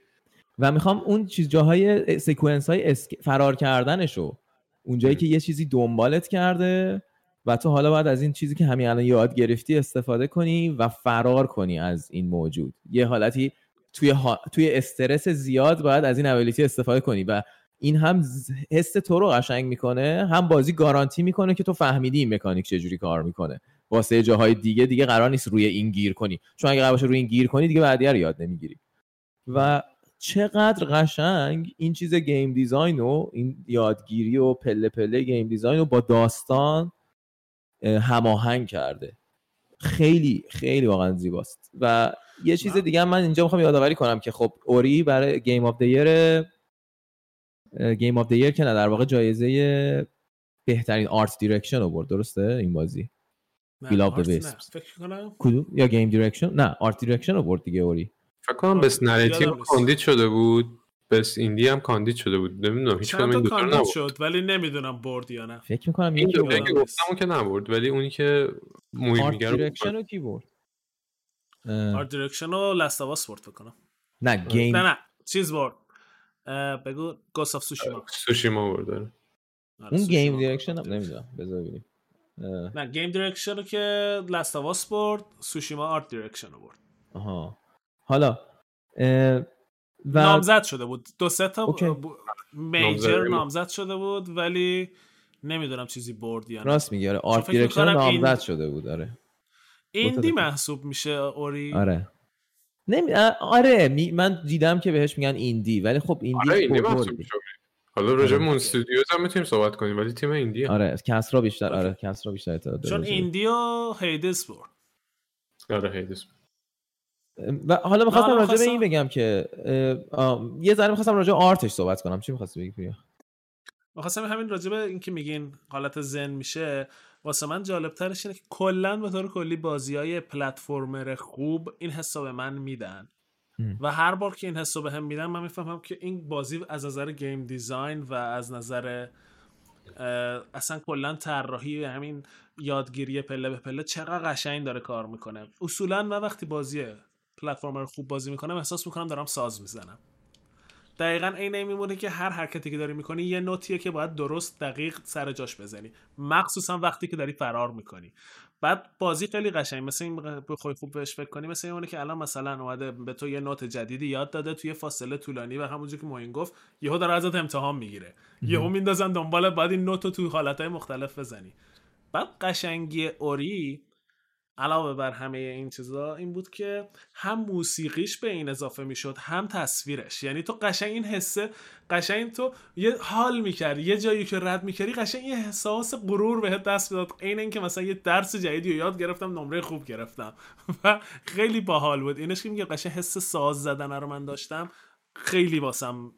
و میخوام اون چیز جاهای سیکونس های اسک... فرار کردنشو، اونجایی که یه چیزی دنبالت کرده و تو حالا باید از این چیزی که همین الان یاد گرفتی استفاده کنی و فرار کنی از این موجود. یه حالتی توی ها... توی استرس زیاد باید از این ابیلیتی استفاده کنی و این هم حس تو رو قشنگ میکنه، هم بازی گارانتی میکنه که تو فهمیدی این مکانیک چجوری کار میکنه. واسه جاهای دیگه دیگه قرار نیست روی این گیر کنی، چون اگه قرار باشه روی این گیر کنی دیگه بعدی رو یاد نمیگیری. و چقدر قشنگ این چیز گیم دیزاین و این یادگیری و پله پله گیم دیزاین رو با داستان هماهنگ کرده. خیلی خیلی واقعا زیباست. و یه چیز دیگه من اینجا میخوام یادآوری کنم که خب اوری برای گیم آف دی ایر گیم آف دی ایر که نه، در واقع جایزه بهترین آرت دایرکشن رو برد. درسته این بازی Will of the Wisps کدوم یا گیم دایرکشن؟ نه آرت دایرکشن رو برد دیگه اوری. فکر کنم بس نراتیو کاندید شده بود، بس ایندی هم کاندید شده بود، نمیدونم هیچ کدوم این دو تا نبود ولی نمیدونم برد یا نه. فکر می‌کنم این دو تا گفتم که نبرد، ولی اونی که مهم میگه آرت دایرکشن رو کی برد؟ آرت دایرکشن رو لاست آف اس برد فکر کنم. نه گیم نه نه چیز برد بگو Ghost of Tsushima Tsushima برده. اون گیم دایرکشن هم نمیدونم، بذار ببینیم. نه گیم دایرکشن رو که Last of Us برد، Tsushima آرت دایرکشن رو برد. آها حالا و... نامزد شده بود دو سه تا ب... میجر نامزد شده بود ولی نمیدونم چیزی برد یا نه. راست میگی آره آرت دایرکشن نامزد این... شده بود. آره ایندی محسوب میشه اوری. آره نمی... آره می... من دیدم که بهش میگن ایندی ولی خب ایندی آره ایندی محسوب میشه. حالا راجع به مون استودیوز هم میتونیم صحبت کنیم ولی تیم ایندیه. آره کسرا بیشتر آره کسرا بیشتر اطلاعات داره چون ایندی و هیدسبورگ. آره هیدسبورگ و حالا می‌خواستم راجع به این بگم که یه ذره می‌خواستم راجع به آرتش صحبت کنم. چی می‌خواستی بگی پویا؟ می‌خواستم همین راجع به اینکه میگین حالت زن میشه، واسه من جالب‌ترش اینه که کلاً به طور کلی بازی‌های پلتفرمر خوب این حسو به من میدن و هر بار که این حسو بهم میدن من میفهمم که این بازی از نظر گیم دیزاین و از نظر اصلا کلا طراحی همین یادگیری پله به پله چقدر قشنگ داره کار میکنه. اصولا من وقتی بازی پلتفرمر خوب بازی میکنم احساس میکنم دارم ساز میزنم. دقیقاً عینه میمونه که هر حرکتی که داری میکنی یه نوتیه که باید درست دقیق سر جاش بزنی، مخصوصا وقتی که داری فرار میکنی. بعد بازی خیلی قشنگ مثل این بخوای خوب بهش فکر کنی، مثل اونه که الان مثلا اومده به تو یه نوت جدیدی یاد داده توی فاصله طولانی و همونجوری که موین گفت یهو داره ازت امتحان میگیره، یهو میندازن دنبالت بعد این نوتو تو حالتهای مختلف بزنی. بعد قشنگی اوری علاوه بر همه این چیزا این بود که هم موسیقیش به این اضافه میشد هم تصویرش، یعنی تو قشنگ این حسه قشنگ تو یه حال میکردی، یه جایی که رد میکردی قشنگ یه احساس غرور بهت دست میداد، عین اینکه مثلا یه درس جدیدی رو یاد گرفتم، نمره خوب گرفتم و خیلی باحال بود. اینش که میگه قشنگ حس ساز زدن رو من داشتم، خیلی واسم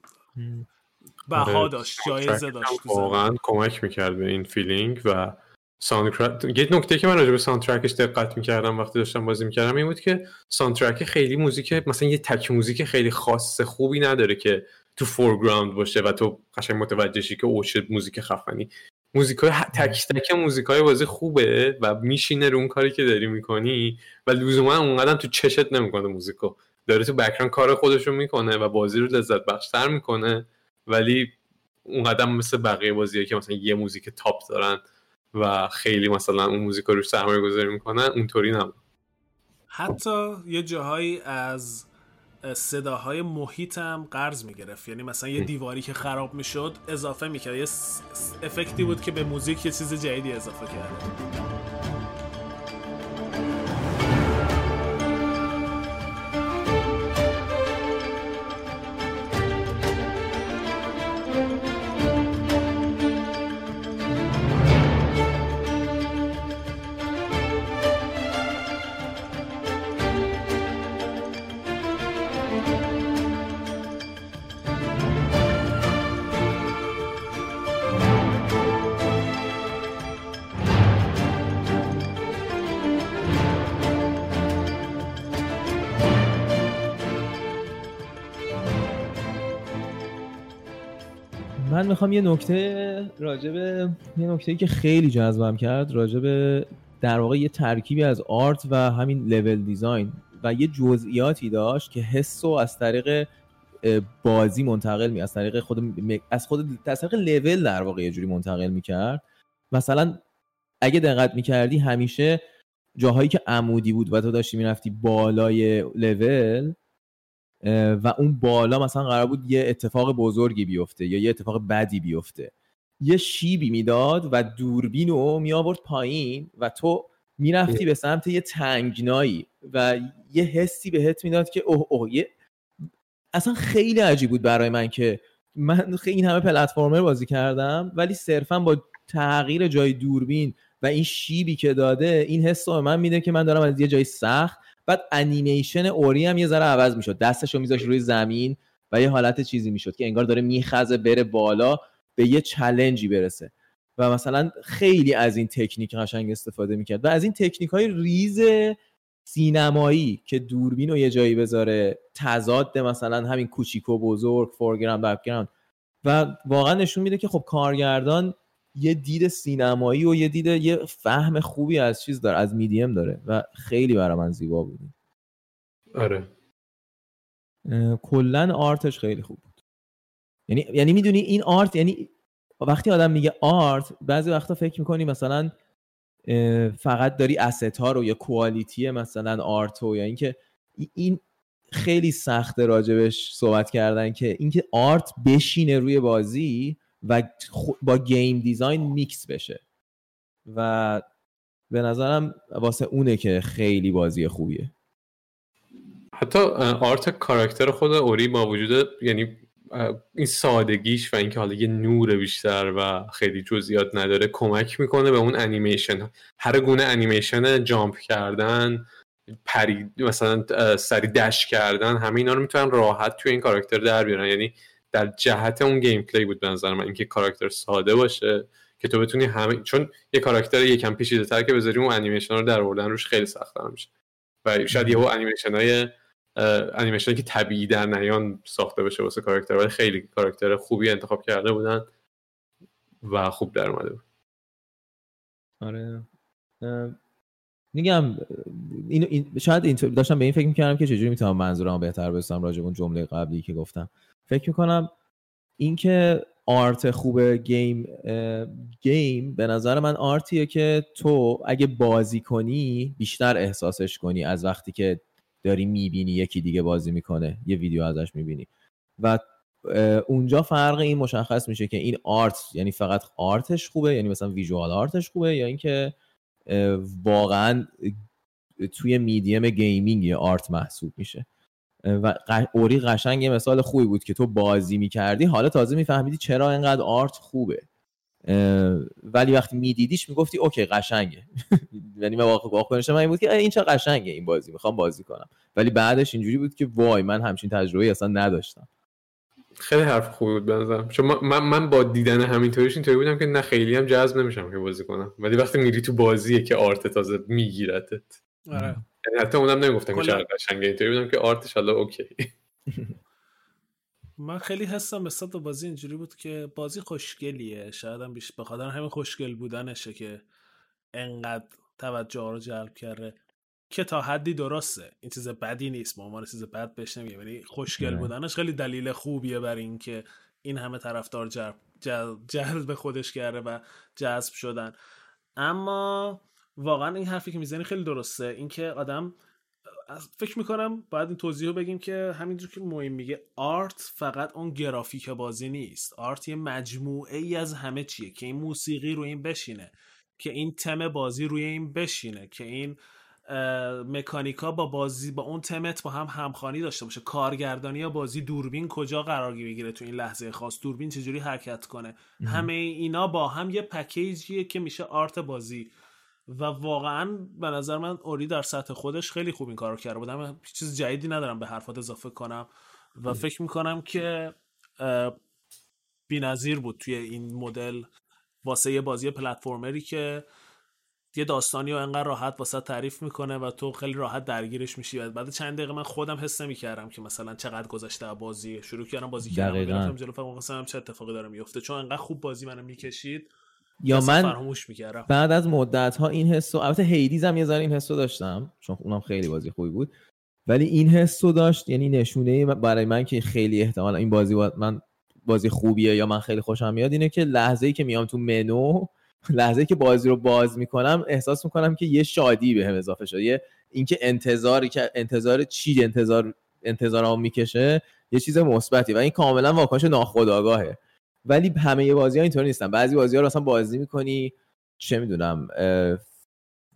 بها داشت، جایزه داشت، واقعا کمک میکرد به این فیلینگ. و ساوندترک یه نکته که من راجع به ساوندترکش دقت می‌کردم وقتی داشتم بازی می‌کردم این بود که ساوندترک خیلی موزیک، مثلا یه تک موزیک خیلی خاص خوبی نداره که تو فورگراند باشه و تو قشنگ متوجه شی که اوه موزیک خفنی. موزیکای تک تک موزیکای بازی خوبه و میشینه رو اون کاری که داری می‌کنی و لزوما اونقدر تو چشت نمی‌کنه، موزیکو داره تو بک‌گراند کار خودش رو می‌کنه و بازی رو لذت بخش‌تر می‌کنه، ولی اونقدر مثل بقیه بازی‌ها که مثلا یه موزیک تاپ دارن و خیلی مثلا اون موزیکا روش سرمایه گذاری میکنن، اونطوری نبود. حتی یه جاهایی از صداهای محیط هم قرض میگرفت، یعنی مثلا یه دیواری که خراب میشد اضافه میکرد، یه افکتی بود که به موزیک یه چیز جدیدی اضافه کرد. من میخوام یه نکته راجب یه نکته‌ای که خیلی جذبم کرد راجب در واقع یه ترکیبی از آرت و همین لول دیزاین و یه جزئیاتی داشت که حسو از طریق بازی منتقل می از طریق خود از خود از طریق لول در واقع یه جوری منتقل میکرد. مثلا اگه دقت میکردی همیشه جاهایی که عمودی بود و تو داشتی میرفتی بالای لول و اون بالا مثلا قرار بود یه اتفاق بزرگی بیفته یا یه اتفاق بدی بیفته، یه شیبی میداد و دوربینو می آورد پایین و تو میرفتی به سمت یه تنگنایی و یه حسی بهت میداد که اوه اوه یه... اصلا خیلی عجیب بود برای من که من خیلی این همه پلتفرمر بازی کردم ولی صرفا با تغییر جای دوربین و این شیبی که داده این حس رو من میده که من دارم از یه جای سخت. بعد انیمیشن اوری هم یه ذره عوض میشد، دستشو میذاشت روی زمین و یه حالت چیزی میشد که انگار داره میخزه بره بالا به یه چالنجی برسه و مثلا خیلی از این تکنیک قشنگ استفاده میکرد و از این تکنیک های ریز سینمایی که دوربین رو یه جایی بذاره تضاد مثلا همین کوچیکو بزرگ فورگراند بک‌گراند و واقعا نشون میده که خب کارگردان یه دید سینمایی و یه دید یه فهم خوبی از چیز داره، از میدیم داره و خیلی برای من زیبا بود. آره کلن آرتش خیلی خوب بود. یعنی یعنی میدونی این آرت، یعنی وقتی آدم میگه آرت بعضی وقتا فکر میکنی مثلا فقط داری asset ها رو یا کوالیتی مثلا آرت رو یا اینکه این خیلی سخته راجبش صحبت کردن که اینکه آرت بشینه روی بازی و با گیم دیزاین میکس بشه و به نظرم واسه اونه که خیلی بازی خوبیه. حتی آرت کاراکتر خود اوری با وجود یعنی این سادگیش و اینکه حالا یه نور بیشتر و خیلی جزئیات نداره کمک میکنه به اون انیمیشن، هر گونه انیمیشن جامپ کردن پری مثلا سری دش کردن، همه اینا رو میتونن راحت توی این کاراکتر در بیارن. یعنی در جهت اون گیم پلی بود به نظر من، اینکه کاراکتر ساده باشه که تو بتونی همه، چون یه کاراکتر یکم پیچیده‌تر که بذاری اون انیمیشن رو در آوردن روش خیلی سخت‌تر میشه و شاید یهو انیمیشن‌های انیمیشنی که طبیعی در نیان ساخته بشه واسه کاراکتر، ولی خیلی کاراکتر خوبی انتخاب کرده بودن و خوب در اومده بود. آره میگم اینو این شاید اینطور داشتم به این فکر می‌کردم که چجوری میتونم منظورمو بهتر برسونم راجع به اون جمله قبلی که گفتم. فکر می‌کنم اینکه آرت خوبه گیم گیم به نظر من آرتیه که تو اگه بازی کنی بیشتر احساسش کنی از وقتی که داری میبینی یکی دیگه بازی میکنه، یه ویدیو ازش میبینی. و اونجا فرق این مشخص میشه که این آرت یعنی فقط آرتش خوبه، یعنی مثلا ویژوال آرتش خوبه، یا اینکه واقعا توی میدیم گیمینگ یه آرت محسوب میشه. و اوری قشنگ یه مثال خوبی بود که تو بازی میکردی حالا تازه میفهمیدی چرا اینقدر آرت خوبه، ولی وقتی میدیدیش میگفتی اوکی قشنگه. یعنی من واقعا این بود که این چه قشنگه این بازی، میخوام بازی کنم، ولی بعدش اینجوری بود که وای من همچین تجربه‌ای اصلا نداشتم. خیلی حرف خوبی بود به نظرم، چون من من با دیدن همینطوریش اینطوری بودم که نه خیلی هم جذب نمیشم که بازی کنم، ولی وقتی میری تو بازیه که آرت تازه میگیرتت. آره حتی اونم نمیگفتن که چقدر قشنگه، اینطوری بودم که آرتش حالا اوکی. من خیلی حسم به صد بازی اینجوری بود که بازی خوشگلیه، شاید هم بیش بخاطر همین خوشگل بودنشه که انقدر توجه رو جلب کرده، که تا حدی درسته، این چیز بدی نیست، ما ما چیز بد بهش نمیگیم، یعنی خوشگل بودنش خیلی دلیل خوبیه برای این که این همه طرفدار جلب جلب خودش کرده و جذب شدن. اما واقعا این حرفی که میزنی خیلی درسته، اینکه آدم فکر میکنم باید این توضیحو بگیم که همینجور که مهم میگه آرت فقط اون گرافیک بازی نیست، آرت یه مجموعه ای از همه چیه، که این موسیقی روی این بشینه، که این تم بازی روی این بشینه، که این مکانیکا با بازی با اون تمت با هم همخوانی داشته باشه، کارگردانی یا بازی، دوربین کجا قرار بگیره تو این لحظه خاص، دوربین چجوری حرکت کنه، همه اینا با هم یه پکیجیه که میشه آرت بازی. و واقعا به نظر من اوری در سطح خودش خیلی خوب این کارو کرده بود. من چیز جدیدی ندارم به حرفات اضافه کنم و فکر میکنم که بی‌نظیر بود توی این مدل واسه یه بازی پلتفرمری که یه داستانی رو انقدر راحت واسه تعریف میکنه و تو خیلی راحت درگیرش میشی. بعد چند دقیقه من خودم حس نمیکردم که مثلا چقدر گذشته از بازی، شروع کردم بازی کردم گفتم جلو فقط مثلا چه اتفاقی داره میفته، چون انقدر خوب بازی منو میکشید یا من بعد از مدت ها این حسو، البته هیدیز هم یه ذره این حسو داشتم چون اونم خیلی بازی خوبی بود، ولی این حسو داشت، یعنی نشونه برای من که خیلی احتمال این بازی با... من بازی خوبیه یا من خیلی خوشم میاد اینه که لحظه‌ای که میام تو منو، لحظه‌ای که بازی رو باز میکنم احساس میکنم که یه شادی بهم اضافه شده، یه اینکه انتظاری که انتظار چی انتظار انتظارام میکشه یه چیز مثبتی و این کاملا واکنش ناخودآگاهه. ولی همه بازی‌ها اینطور نیستن، بعضی بازی‌ها رو مثلا بازی می‌کنی چه می‌دونم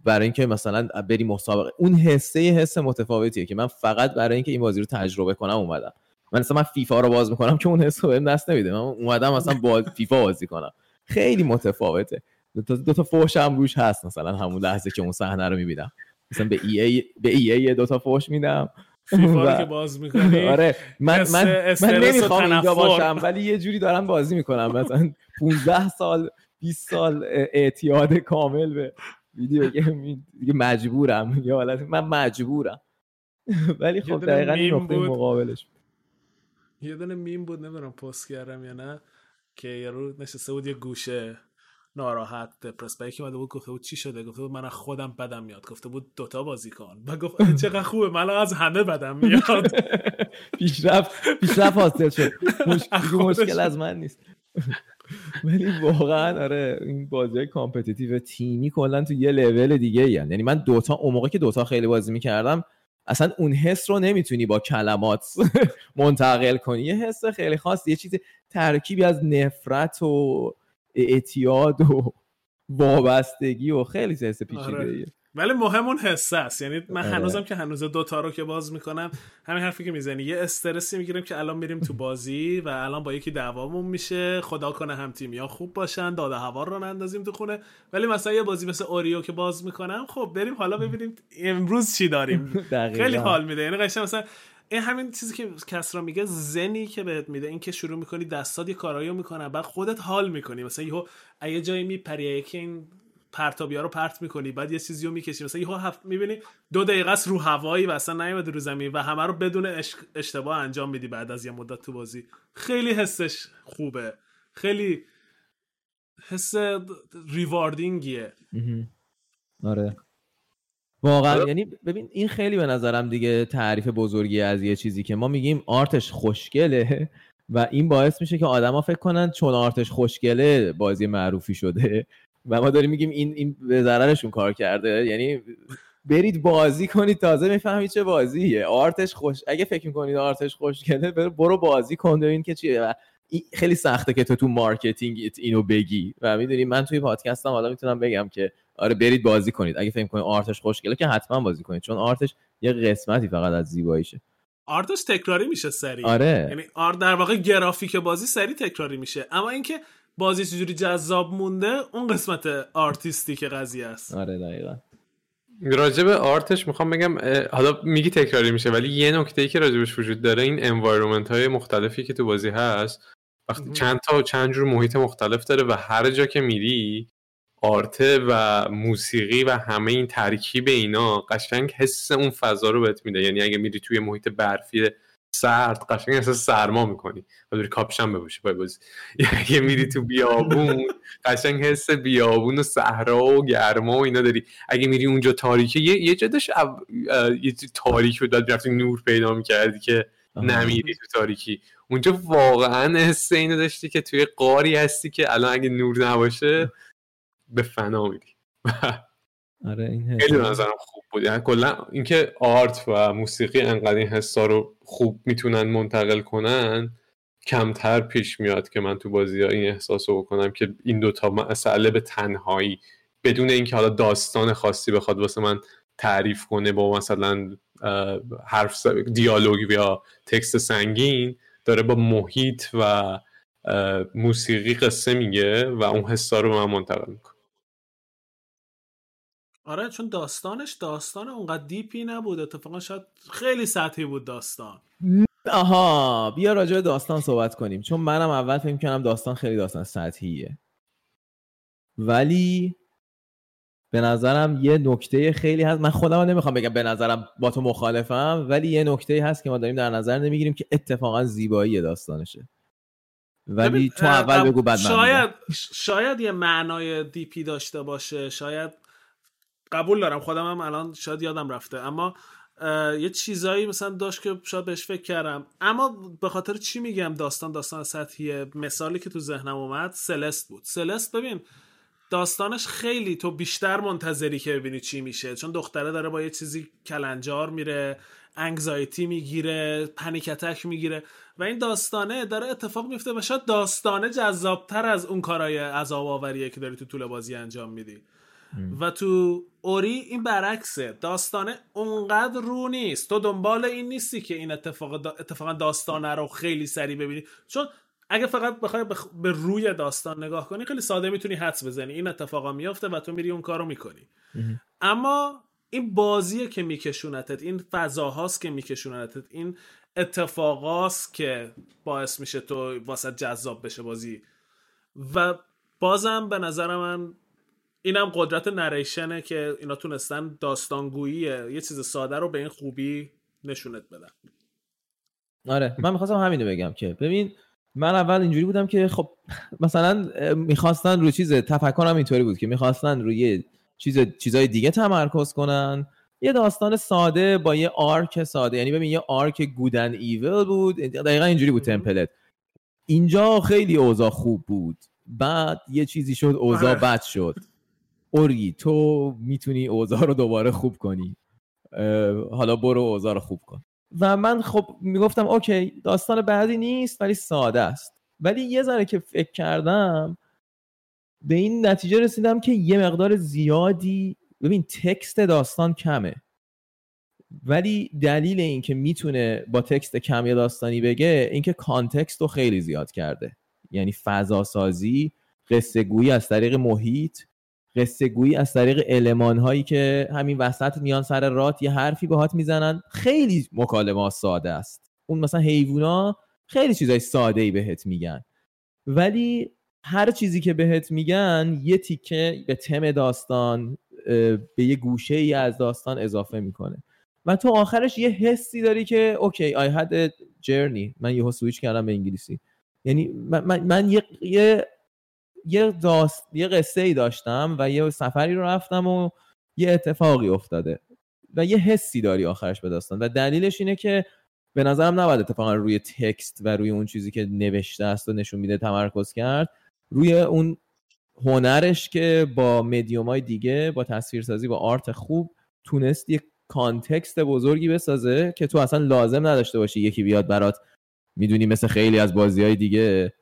برای اینکه مثلا بری مسابقه، اون حسه حس متفاوتیه که من فقط برای اینکه این بازی رو تجربه کنم اومدم. من مثلا من فیفا رو باز می‌کنم که اون حسو بهم دست نمیده، من اومدم مثلا باز فیفا بازی کنم، خیلی متفاوته. دو تا فحش هم روش هست، مثلا همون لحظه که اون صحنه رو می‌بینم مثلا به ای ای به ای ای دو تا فحش میدم فیفا که باز میکنی. آره من من من نمیخوام اینجا باشم ولی یه جوری دارم بازی میکنم، مثلا پانزده سال بیست سال اعتیاد کامل به ویدیو گیم دیگه مجبورم، یا حالت من مجبورم. ولی خب دقیقاً نقطه مقابلش یه دونه میم بود، نمیدونم پست کردم یا نه، که یارو نشسته بود یه گوشه ناراحت دپرس، با یکی اومده بود گفته بود چی شده، گفته بود من از خودم بدم میاد، گفته بود دوتا بازی کن، و گفت چقدر خوبه من از همه بدم میاد، پیشرفت پیشرفت حاصل شد، مشکل از من نیست. ولی واقعا آره این بازی‌های کامپتیتیو تیمی کلا تو یه لول دیگه، یعنی من دوتا اون موقع که دوتا خیلی بازی میکردم اصلا اون حس رو نمیتونی با کلمات منتقل کنی، یه حس خیلی خاص، یه چیز ترکیبی از نفرت و اعتیاد و وابستگی و خیلی چیز پیچیده. آره. ولی مهم اون حسه است. یعنی من هنوزم که هنوز دوتا رو که باز میکنم همین حرفی که میزنی، یه استرسی میگیریم که الان میریم تو بازی و الان با یکی دعوامون میشه، خدا کنه هم تیمیا خوب باشن، داده هوا رو نندازیم تو خونه. ولی مثلا یه بازی مثل اوریو که باز میکنم، خب بریم حالا ببینیم امروز چی داریم. خیلی حال میده. یعنی قشنگ مثلا این همین چیزی که کسرا میگه، زنی که بهت میده، این که شروع میکنی دستات یه کاراییو میکنه بعد خودت حال میکنی، مثلا یهو یه جایی میپری که این پرتابیا رو پرت میکنی، بعد یه چیزیو میکشی، مثلا یهو هفت میبینی دو دقیقه است رو هوایی و اصلا نیومده رو زمین و همه رو بدون اشتباه انجام میدی بعد از یه مدت تو بازی. خیلی حسش خوبه، خیلی حس ریواردینگیه. آره واقعا. یعنی ببین این خیلی به نظرم دیگه تعریف بزرگی از یه چیزی که ما میگیم آرتش خوشگله و این باعث میشه که آدما فکر کنن چون آرتش خوشگله بازی معروفی شده و ما داریم میگیم این این به ضررشون کار کرده. یعنی برید بازی کنید تازه میفهمید چه بازیه. آرتش خوش، اگه فکر میکنید آرتش خوشگله برو بازی کن ببین که چیه. و خیلی سخته که تو تو مارکتینگ اینو بگی و میدونی من توی پادکستم حالا میتونم بگم که آره برید بازی کنید اگه فکر کنید آرتش خوشگله که حتما بازی کنید، چون آرتش یه قسمتی فقط از زیباییشه. آرتش تکراری میشه سریع. آره. یعنی آرت در واقع گرافیک بازی سریع تکراری میشه، اما اینکه بازی چجوری جذاب مونده اون قسمت آرتیستیک قضیه است. آره دقیقاً. راجب آرتش میخوام بگم، حالا میگی تکراری میشه ولی یه نکته‌ای که راجبش وجود داره این انوایرمنت‌های مختلفی که تو بازی هست، وقتی چند تا چند جور محیط مختلف داره و هر جا که میری آرت و موسیقی و همه این ترکیب اینا قشنگ حس اون فضا رو بهت میده. یعنی اگه میری توی محیط برفی سرد قشنگ احساس سرما میکنی و دور کاپشن بپوشی پای بازی. یعنی اگه میری تو بیابون قشنگ حس بیابون و صحرا و گرما و اینا داری. اگه میری اونجا تاریکه یه یه جدش یه تاریک بود بعد رفتی نور پیدا میکردی که نمیری تو تاریکی. اونجا واقعا حس اینو داشتی که توی غاری هستی که الان اگه نور نباشه به فنا میری. آره این خیلی به نظرم خوب بود. یعنی کلا اینکه آرت و موسیقی انقدر این حسا رو خوب میتونن منتقل کنن کمتر پیش میاد که من تو بازی‌ها این احساس رو بکنم که این دوتا مسئله به تنهایی بدون اینکه حالا داستان خاصی بخواد واسه من تعریف کنه با مثلا حرف دیالوگ یا تکست سنگین، داره با محیط و موسیقی قصه میگه و اون حسا رو من منتقل میکنم. آره چون داستانش داستان اونقدر دیپی نبود، اتفاقا شاید خیلی سطحی بود داستان. آها بیا راجع به داستان صحبت کنیم، چون منم اول فکر کردم داستان خیلی داستان سطحیه، ولی به نظرم یه نکته خیلی هست، من خودم نمیخوام بگم به نظرم با تو مخالفم، ولی یه نکته هست که ما داریم در نظر نمیگیریم که اتفاقا زیبایی داستانشه. ولی تو اول بگو بعد من. شاید شاید یه معنای دیپی داشته باشه، شاید قبول دارم، خودم هم الان شاید یادم رفته، اما یه چیزایی مثلا داشت که شاید بهش فکر کردم. اما به خاطر چی میگم داستان داستان سطحیه؟ مثالی که تو ذهنم اومد سلست بود. سلست ببین داستانش خیلی تو بیشتر منتظری که ببینی چی میشه، چون دختره داره با یه چیزی کلنجار میره، انگزایتی میگیره، پنیک اتک میگیره و این داستانه داره اتفاق میفته و شاید داستانه جذابتر از اون کارهای عذاب آوریه که داری تو طول بازی انجام میدی. و تو اوری این برعکسه، داستانه اونقدر رو نیست، تو دنبال این نیستی که این اتفاق دا... اتفاقا داستانه رو خیلی سریع ببینی، چون اگه فقط بخوای بخ... به روی داستان نگاه کنی خیلی ساده میتونی حدس بزنی این اتفاقا میفته و تو میری اون کارو میکنی. اما این بازیه که میکشونتت، این فضاهاست که میکشونتت، این اتفاقاست که باعث میشه تو واسه جذاب بشه بازی. و بازم به نظر من اینم قدرت نریشنه که اینا تونستن داستانگویی یه چیز ساده رو به این خوبی نشونت بدن. آره من میخواستم همینو بگم که ببین من اول اینجوری بودم که خب مثلا میخواستن روی چیز تفکرم اینطوری بود که میخواستن روی چیز چیزای دیگه تمرکز کنن، یه داستان ساده با یه آرک ساده. یعنی ببین یه آرک گود اند ایول بود، دقیقاً اینجوری بود تمپلت. اینجا خیلی اوضاع خوب بود، بعد یه چیزی شد اوضاع بد شد. اوری تو میتونی اوضاع رو دوباره خوب کنی، حالا برو اوضاع رو خوب کن. و من خب میگفتم اوکی داستان بعدی نیست ولی ساده است. ولی یه ذره که فکر کردم به این نتیجه رسیدم که یه مقدار زیادی ببین تکست داستان کمه، ولی دلیل این که میتونه با تکست کم یه داستانی بگه این که کانتکست رو خیلی زیاد کرده، یعنی فضا سازی، قصه گویی از طریق محیط، قصه گویی از طریق المان هایی که همین وسط میان سر رات یه حرفی باهات میزنن. خیلی مکالمه ساده است. اون مثلا حیوونا خیلی چیزای ساده ای بهت میگن، ولی هر چیزی که بهت میگن یه تیکه به تم داستان، به یه گوشه ای از داستان اضافه میکنه و تو آخرش یه حسی داری که اوکی I had a journey. من یهو سویچ کردم به انگلیسی، یعنی من, من, من یه یه یه, داست... یه قصه ای داشتم و یه سفری رو رفتم و یه اتفاقی افتاده و یه حسی داری آخرش به داستان. و دلیلش اینه که به نظرم نباید اتفاقا روی تکست و روی اون چیزی که نوشته است و نشون میده تمرکز کرد، روی اون هنرش که با مدیومای دیگه، با تصویرسازی، با آرت خوب تونست یک کانتکست بزرگی بسازه که تو اصلا لازم نداشته باشی یکی بیاد برات، میدونی مثل خیلی از بازی‌های دیگه،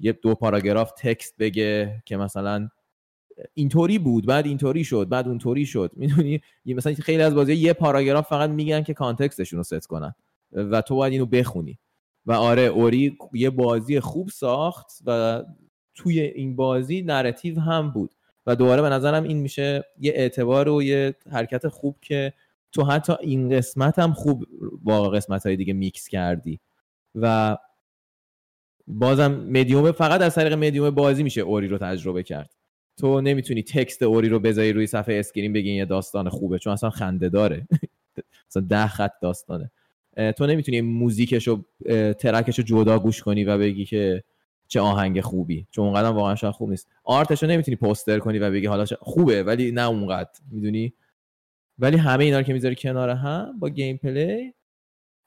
یه دو پاراگراف تکست بگه که مثلا اینطوری بود، بعد اینطوری شد، بعد اونطوری شد. میدونی مثلا خیلی از بازی‌ها یه پاراگراف فقط میگن که کانتکستشون رو ست کنن و تو باید اینو بخونی. و آره، اوری یه بازی خوب ساخت و توی این بازی نراتیو هم بود و دوباره به نظرم این میشه یه اعتبار و یه حرکت خوب که تو حتی این قسمت هم خوب با قسمت‌های دیگه میکس کردی و بازم مدیوم، فقط از طریق مدیوم بازی میشه اوری رو تجربه کرد. تو نمیتونی تکست اوری رو بذاری روی صفحه اسکرین بگی یه داستان خوبه، چون اصلا خنده داره، اصلا ده خط داستانه. تو نمیتونی موزیکش و ترکش رو جدا گوش کنی و بگی که چه آهنگ خوبی، چون اونقدر واقعا شاید خوب نیست. آرتش رو نمیتونی پوستر کنی و بگی حالا خوبه ولی نه اونقدر، میدونی. ولی همه اینا رو که میذاری کنار هم با گیم پلی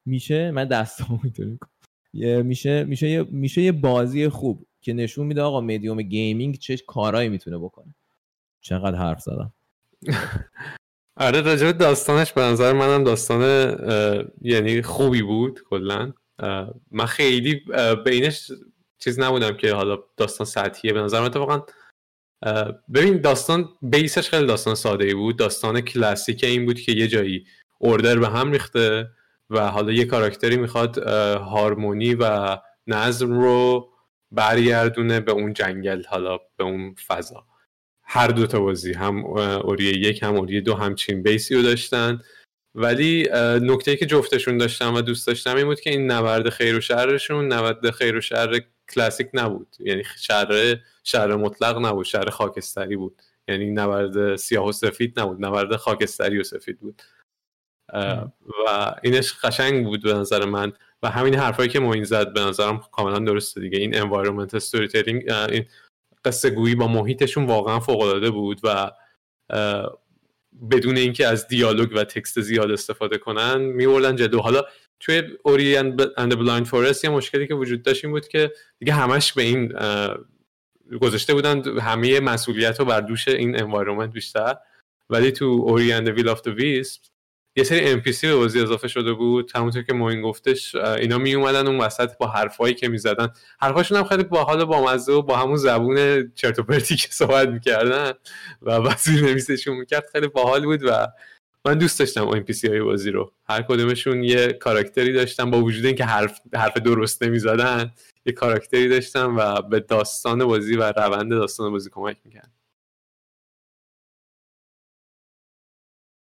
میشه، من دستامو اینطوری میکنم، میشه میشه میشه یه بازی خوب که نشون میده آقا مدیوم گیمینگ چه کارایی میتونه بکنه. چقدر حرف زدم. آره، راجع به داستانش به نظر منم داستان یعنی خوبی بود کلا. من خیلی بینش چیز نبودم که حالا داستان سطحیه. به نظر من اتفاقا ببین داستان بیسش خیلی داستان ساده‌ای بود. داستان کلاسیک این بود که یه جایی اوردر به هم ریخته و حالا یه کاراکتری میخواد هارمونی و نظم رو برگردونه به اون جنگل، حالا به اون فضا. هر دو تا بازی، هم اوری یک هم اوری دو، همچین بیسی رو داشتن. ولی نکته‌ای که جفتشون داشتن و دوست داشتم این بود که این نبرد خیر و شرشون، نبرد خیر و شر کلاسیک نبود، یعنی شر شر مطلق نبود، شر خاکستری بود، یعنی نبرد سیاه و سفید نبود، نبرد خاکستری و سفید بود و اینش قشنگ بود به نظر من. و همین حرفایی که موین زد به نظرم کاملا درسته دیگه. این environment storytelling، این قصه گویی با محیطشون واقعا فوق العاده بود و بدون اینکه از دیالوگ و تکست زیاد استفاده کنن میوردن جلو. حالا توی Ori and the Blind Forest یه مشکلی که وجود داشت این بود که دیگه همش به این گذاشته بودن، همه مسئولیت رو بر دوش این environment بیشتر. ولی تو Ori and the Will of the Wisps یه سری ان پی سی به بازی اضافه شده بود، همونطور که موین گفتش اینا می اومدن اون وسط با حرفایی که میزدن، حرفاشون هم خیلی باحال و بامزه و با همون زبون چرت و پرتی که صحبت میکردن و وزیر نویسشون میکرد، خیلی باحال بود و من دوست داشتم اون ان پی سی های بازی رو. هر کدومشون یه کاراکتری داشتن، با وجود اینکه حرف حرف درست نمیزدن یه کاراکتری داشتن و به داستان بازی و روند داستان بازی کمک میکرد.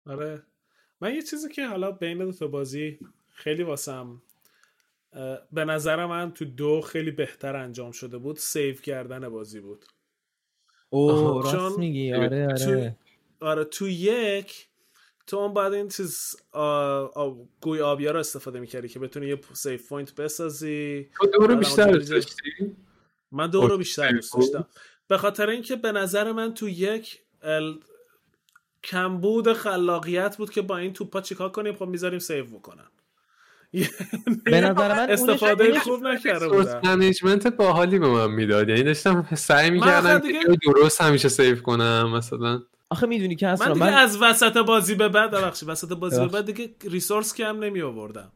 آره، من یه چیزی که حالا بین دو تا بازی خیلی واسم به نظر من تو دو خیلی بهتر انجام شده بود، سیف کردن بازی بود. اوه راست میگی. آره آره تو... آره تو یک تو اون بعد این چیز آ... آ... گوی آبیا رو استفاده میکردی که بتونی یه سیف پوینت بسازی. تو دو رو بیشتر دوست داشتی؟ من دو رو بیشتر دوست داشتم به خاطر اینکه به نظر من تو یک ال... کمبود خلاقیت بود که با این توپا چیکار کنیم، خب میذاریم سیو بکنن. به نظر من استفاده خوب نکرده بود. سورس منیجمنت باحالی به من میداد، یعنی داشتم سعی میکردم درست همیشه سیو کنم مثلا. آخه میدونی که اصلا من از وسط بازی به بعد ببخشید وسط بازی به بعد دیگه ریسورس کم نمی آوردم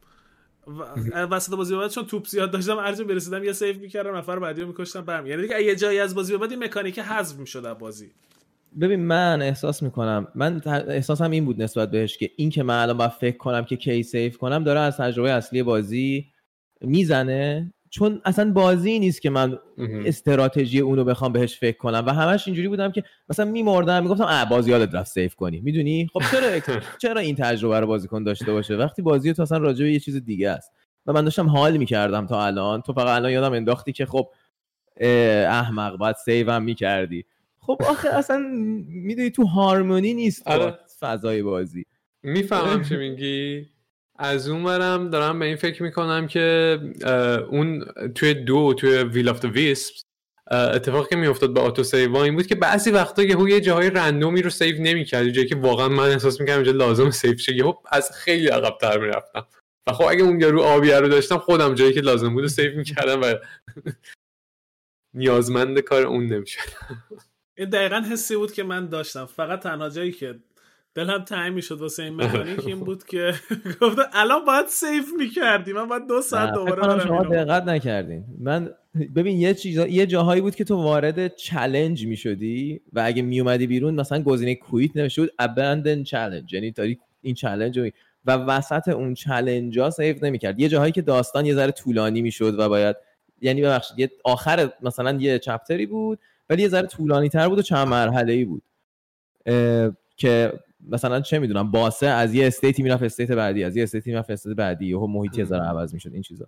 وسط بازی به بعد، چون توپ زیاد داشتم ارجم برسیدم یه سیو میکردم، نفر بعدیو میکشتم برم. یعنی دیگه یه جایی از بازی به بعد این مکانیک حذف میشد از بازی. ببین من احساس میکنم من احساسم این بود نسبت بهش که این که من الان باید فکر کنم که کی سیف کنم داره از تجربه اصلی بازی میزنه، چون اصلا بازی نیست که من استراتژی اونو بخوام بهش فکر کنم و همش اینجوری بودم که مثلا میمردم میگفتم اه باز یادت رفت سیف کنی، میدونی خب چرا چرا این تجربه رو بازیکن داشته باشه وقتی بازی تو اصلا راجع به یه چیز دیگه است و من داشتم حال میکردم تا الان. تو فقط الان یادم انداختی که خب احمق بعد سیوم میکردی. خب آخه اصلا میدونی تو هارمونی نیست با فضای بازی. میفهمم چی میگی. از اون برم دارم به این فکر میکنم که اون توی دو توی ویل آف دی ویسپس اتفاقی که میافتاد با آتو سیو این بود که بعضی وقتا یهو یه جاهای رندومی رو سیو نمیکرد، جایی که واقعا من احساس میکردم اینجا لازم سیو شه، یهو از خیلی عقب‌تر میرفتم و خب اگه اون یارو آبی رو داشتم خودم جایی که لازم بود سیو میکردم و نیازمند کار اون نمیشدم. این دقیقاً حسی بود که من داشتم. فقط تنها جایی که دلم تنگ میشد واسه این مکانیک این بود که گفتم الان باید سیو میکردی، من باید دو ساعت دوباره برم. شما دقت نکردین. من ببین یه چیز یه جاهایی بود که تو وارد چالش میشدی و اگه میومدی بیرون مثلا گزینه کویت نمیشد ابندن چالش، یعنی تا این چالش و وسط اون چالش ها سیو نمیکرد. یه جاهایی که داستان یه ذره طولانی میشد و باید یعنی ببخشید یه آخر مثلا یه چپتری بود ولی یه ذره طولانی تر بود و چند مرحله‌ای بود که مثلا چه میدونم باسه از یه استیتی میرفت استیت بعدی، از یه استیتی میرفت استیت بعدی، یهو محیط یه ذره عوض میشد این چیزا.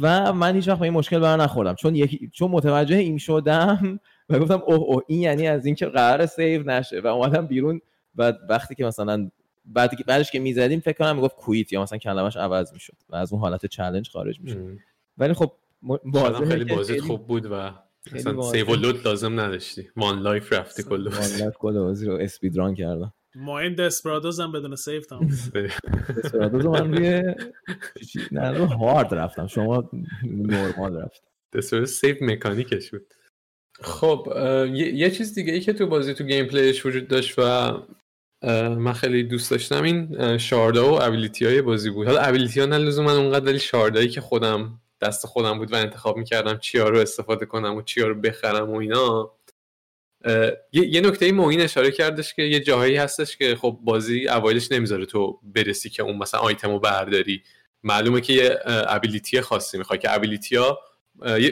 و من هیچ وقت به این مشکل برام نخوردم چون یکی چون متوجه این شدم و گفتم اوه اوه این یعنی از این که قرار سیو نشه و اومدم بیرون و وقتی که مثلا بعد که بعدش که میزدیم فکر کنم میگفت کویت یا مثلا کلمش عوض میشد و از اون حالت چالش خارج میشد. ولی خب بازی خیلی بازی خوب بود و مثلا سیو لود لازم نداشتی، وان لایف رفتی کلو وان لایف کلو بازی رو اسپید ران کردم. ما این دسپرادوز هم بدون سیو تام دسپرادوز من دیگه نه رو هارد رفتم، شما نورمال رفت. دسپرادوز سیو مکانیکش بود. خب یه،, یه چیز دیگه ای که تو بازی تو گیم پلیش وجود داشت و من خیلی دوست داشتم این شاردا و ابیلیتی های بازی بود. حالا ابیلیتی ها نه لزوما اونقدر، ولی شاردایی که خودم دست خودم بود و انتخاب میکردم چیا رو استفاده کنم و چیا رو بخرم و اینا. یه, یه نکته موین اشاره کردش که یه جاهایی هستش که خب بازی اوایلش نمیذاره تو برسی که اون مثلا آیتمو برداری، معلومه که یه ابیلیتی خاصی میخوای که ابیلیتیا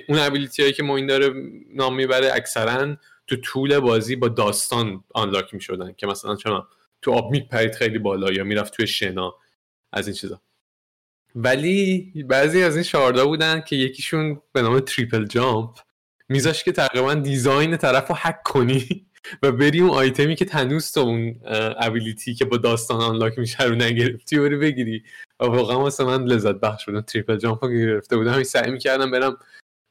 اون ابیلیتیایی که موین داره نام میبره اکثرا تو طول بازی با داستان آنلاک میشدن که مثلا چون تو آب میپرید خیلی بالا یا میرفت توی شنا از این چیزا. ولی بعضی از این شاردا بودن که یکیشون به نام تریپل جامپ میذاش که تقریبا دیزاین طرفو هک کنی و بری اون آیتمی که تنوس تو اون ابیلیتی که با داستان آنلاک میشه رو نگرفتی بری بگیری و واقعا واسه من لذت بخش بود. تریپل جامپو گرفته بودم، هی سعی می‌کردم برم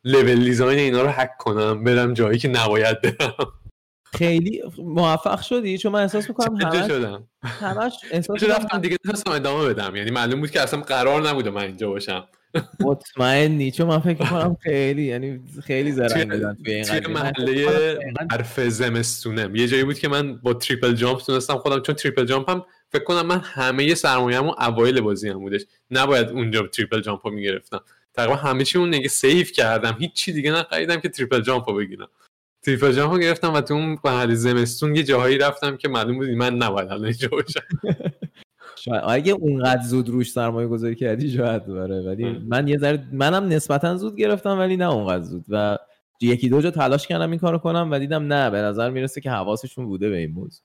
لول دیزاین اینا رو هک کنم، برم جایی که نباید برم. خیلی موفق شدی؟ چون من احساس می‌کنم همش شدم. همش احساس رفتم دیگه نتونستم ادامه بدم، یعنی معلوم بود که اصلا قرار نبوده من اینجا باشم. مطمئنی چون من فکر می‌کنم خیلی یعنی خیلی زرنگ بودن توی این قضیه. محله حرف زمستونم یه جایی بود که من با تریپل جامپ تونستم خودم، چون تریپل جامپم فکر کنم من همه سرمایه‌مو اوایل بازی هم بودش، نباید اونجا تریپل جامپو می‌گرفتم. تقریبا همه چی اون نگه سیو کردم، هیچ چی دیگه نخریدم که تریپل جامپو بگیرم. تریپل جامپو گرفتم و تو اون محله زمستون یه جاهایی رفتم که معلوم بود من نباید الان اینجا باشم. شاید اگه اونقدر زود روش سرمایه گذاری کردی شاید بره، ولی من یه ذره منم نسبتاً زود گرفتم ولی نه اونقدر زود و یکی دو جا تلاش کردم این کارو کنم و دیدم نه به نظر میرسه که حواسشون بوده به این موضوع.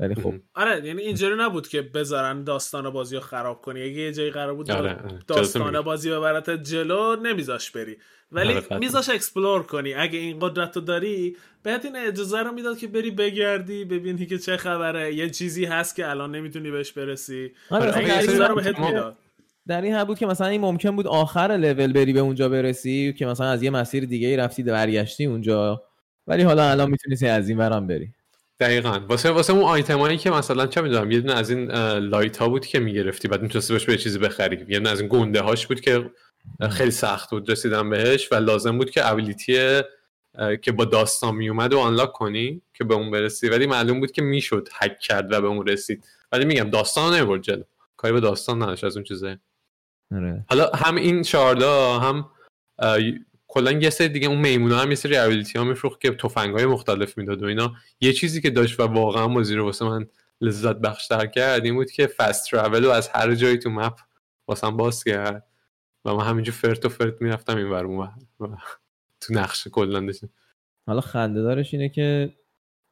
ولی خب آره یعنی اینجوری نبود که بذارن داستان بازیو خراب کنی، اگه یه جایی قرار بود آره. داستان بازی ببرت جلو نمیذاش بری، ولی آره میذاش اکسپلور کنی. اگه این قدرتو داری بهت این اجازه رو میداد که بری بگردی ببینی که چه خبره، یه چیزی هست که الان نمیتونی بهش برسی. آره اجازه رو بهت میداد. در این حد بود که مثلا این ممکن بود آخر لول بری به اونجا برسی که مثلا از یه مسیر دیگه‌ای رفتی برگشتی اونجا، ولی حالا الان میتونی از این ورم بری. دقیقاً واسه واسه اون آیتمایی که مثلا چه می‌دونم یه دونه از این لایت ها بود که می‌گرفتی بعد می‌تونستی بهش یه چیزی بخری، یه دونه از این گنده هاش بود که خیلی سخت بود رسیدن بهش و لازم بود که ابیلیتی که با داستان میومد و آنلاک کنی که به اون برسی، ولی معلوم بود که میشد هک کرد و به اون رسید. ولی میگم داستان نمی‌برد جلو، کاری به داستان نداشت از اون چیزا. آره حالا هم این شاردا هم کلا یه سری دیگه اون میمونا هم یه سری ابیلیتی ها میفروخت که تفنگ‌های مختلف میداد و اینا. یه چیزی که داشت و واقعا بازی رو واسه من لذت بخش‌تر کرد این بود که فست ترول رو از هر جایی تو مپ واسم باز کرد و من همینجور فرت و فرت میرفتم این ور اون ور تو نقشه کلا داشتم. حالا خنده دارش اینه که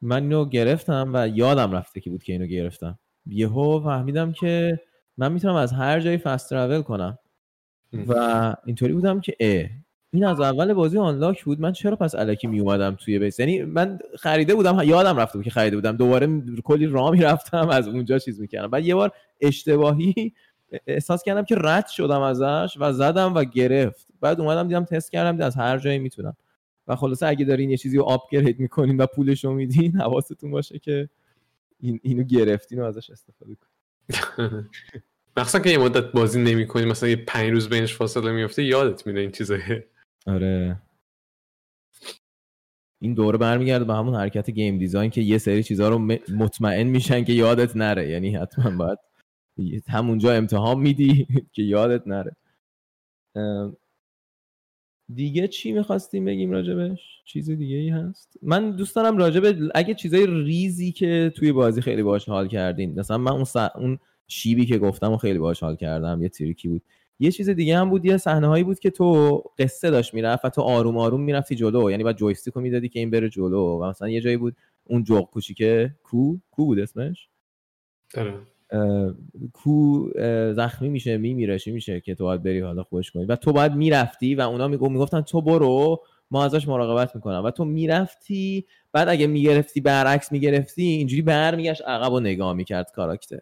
من اینو گرفتم و یادم رفته که بود که اینو گرفتم، یهو فهمیدم که من میتونم از هر جایی فست ترول کنم و اینطوری بودم که اه این از اول بازی آنلاک بود، من چرا پس الکی می اومدم توی بیس؟ یعنی من خریده بودم، یادم رفته بود که خریده بودم، دوباره کلی راه میرفتم از اونجا چیز میکردم. بعد یه بار اشتباهی احساس کردم که رد شدم ازش و زدم و گرفت. بعد اومدم دیدم تست کردم دیدم از هر جایی میتونم. و خلاصه اگه دارین یه چیزی رو آپگرید میکنین و پولش رو میدین حواستون باشه که این اینو گرفتین و ازش استفاده کنین. مثلا که یه مدت بازی نمیکنین، مثلا یه پنج روز بینش فاصله میفته، یادت میاد این چیزا. آره این دوره برمیگرده به همون حرکت گیم دیزاین که یه سری چیزها رو مطمئن میشن که یادت نره، یعنی حتما باید همونجا امتحان میدی که یادت نره. دیگه چی میخواستیم بگیم راجبش؟ چیز دیگه ای هست؟ من دوست دارم راجب اگه چیزای ریزی که توی بازی خیلی باهاش حال کردین، مثلا من اون س... اون شیبی که گفتم و خیلی باهاش حال کردم، یه تریکی بود. یه چیز دیگه هم بود، یه صحنه هایی بود که تو قصه داشت میرفت و تو آروم آروم میرفتی جلو، یعنی بعد جویستیک رو میدادی که این بره جلو و مثلا یه جایی بود اون جوق کوچی که کو کو بود اسمش آره کو زخمی میشه میمیره چی میشه که تو باید بری حالا خوش کنی و تو باید میرفتی و اونا میگو میگفتن تو برو ما ازش مراقبت میکنم و تو میرفتی. بعد اگه میگرفتی برعکس میگرفتی اینجوری برمیگشت عقب و نگاه میکرد کاراکتر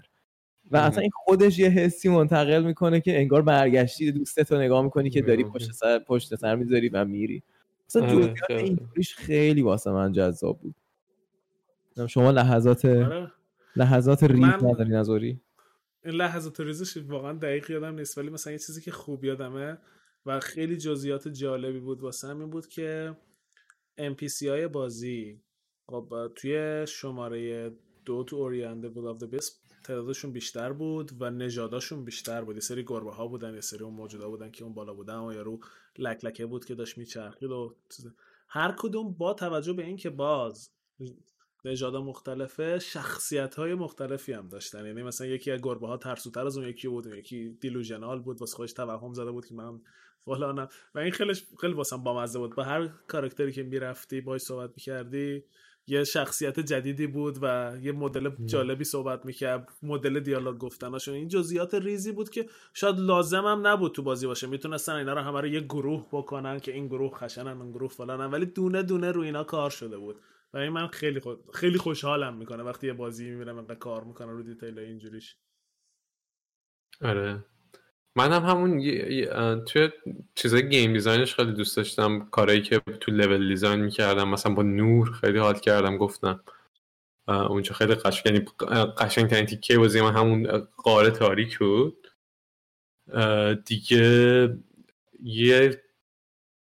و اصلا این خودش یه حسی منتقل میکنه که انگار برگشتی دوستت رو نگاه میکنی که داری پشت سر پشت سر میذاری و میری. اصلا جزئیات اینطوریش خیلی واسه من جذاب بود. شما لحظات لحظات ریز نداری نظری؟ این لحظات ریزش واقعا دقیق یادم نیست، ولی مثلا یه چیزی که خوب یادمه و خیلی جزئیات جالبی بود واسه من این بود که ام پی سی های بازی خب توی شماره دو تو Ori and the Will of the Wisps تعدادشون بیشتر بود و نژاداشون بیشتر بود. یه سری گربه ها بودن، یه سری اون موجودا بودن که اون بالا بودن و یارو لک لکه بود که داشت میچرخید و هر کدوم با توجه به این که باز نژادا مختلفه شخصیت های مختلفی هم داشتن، یعنی مثلا یکی از گربه ها ترسوتر از اون یکی بود، یکی دیلوژنال بود واسه خودش توهم زده بود که من فلانم و این خیلی خیلی واسم بامزه بود. با هر کاراکتری که میرفتی باهاش صحبت می‌کردی یه شخصیت جدیدی بود و یه مدل جالبی صحبت میکرد، مدل دیالوگ گفتناشون. این جزئیات ریزی بود که شاید لازم هم نبود تو بازی باشه، میتونستن اینا رو همه رو یه گروه بکنن که این گروه خشنن اون گروه فلانن، ولی دونه دونه رو اینا کار شده بود و این من خیلی خود... خیلی خوشحالم میکنه وقتی یه بازی میبینم اینقدر کار میکنه رو دیتیل اینجوریش. آره منم همون توی چیزای گیم دیزاینش خیلی دوست داشتم، کارهایی که تو لول دیزاین میکردم مثلا با نور خیلی حال کردم گفتم اونجا خیلی قشنگ، یعنی قشنگترین تیکه بازی من همون قاره تاریک بود دیگه. یه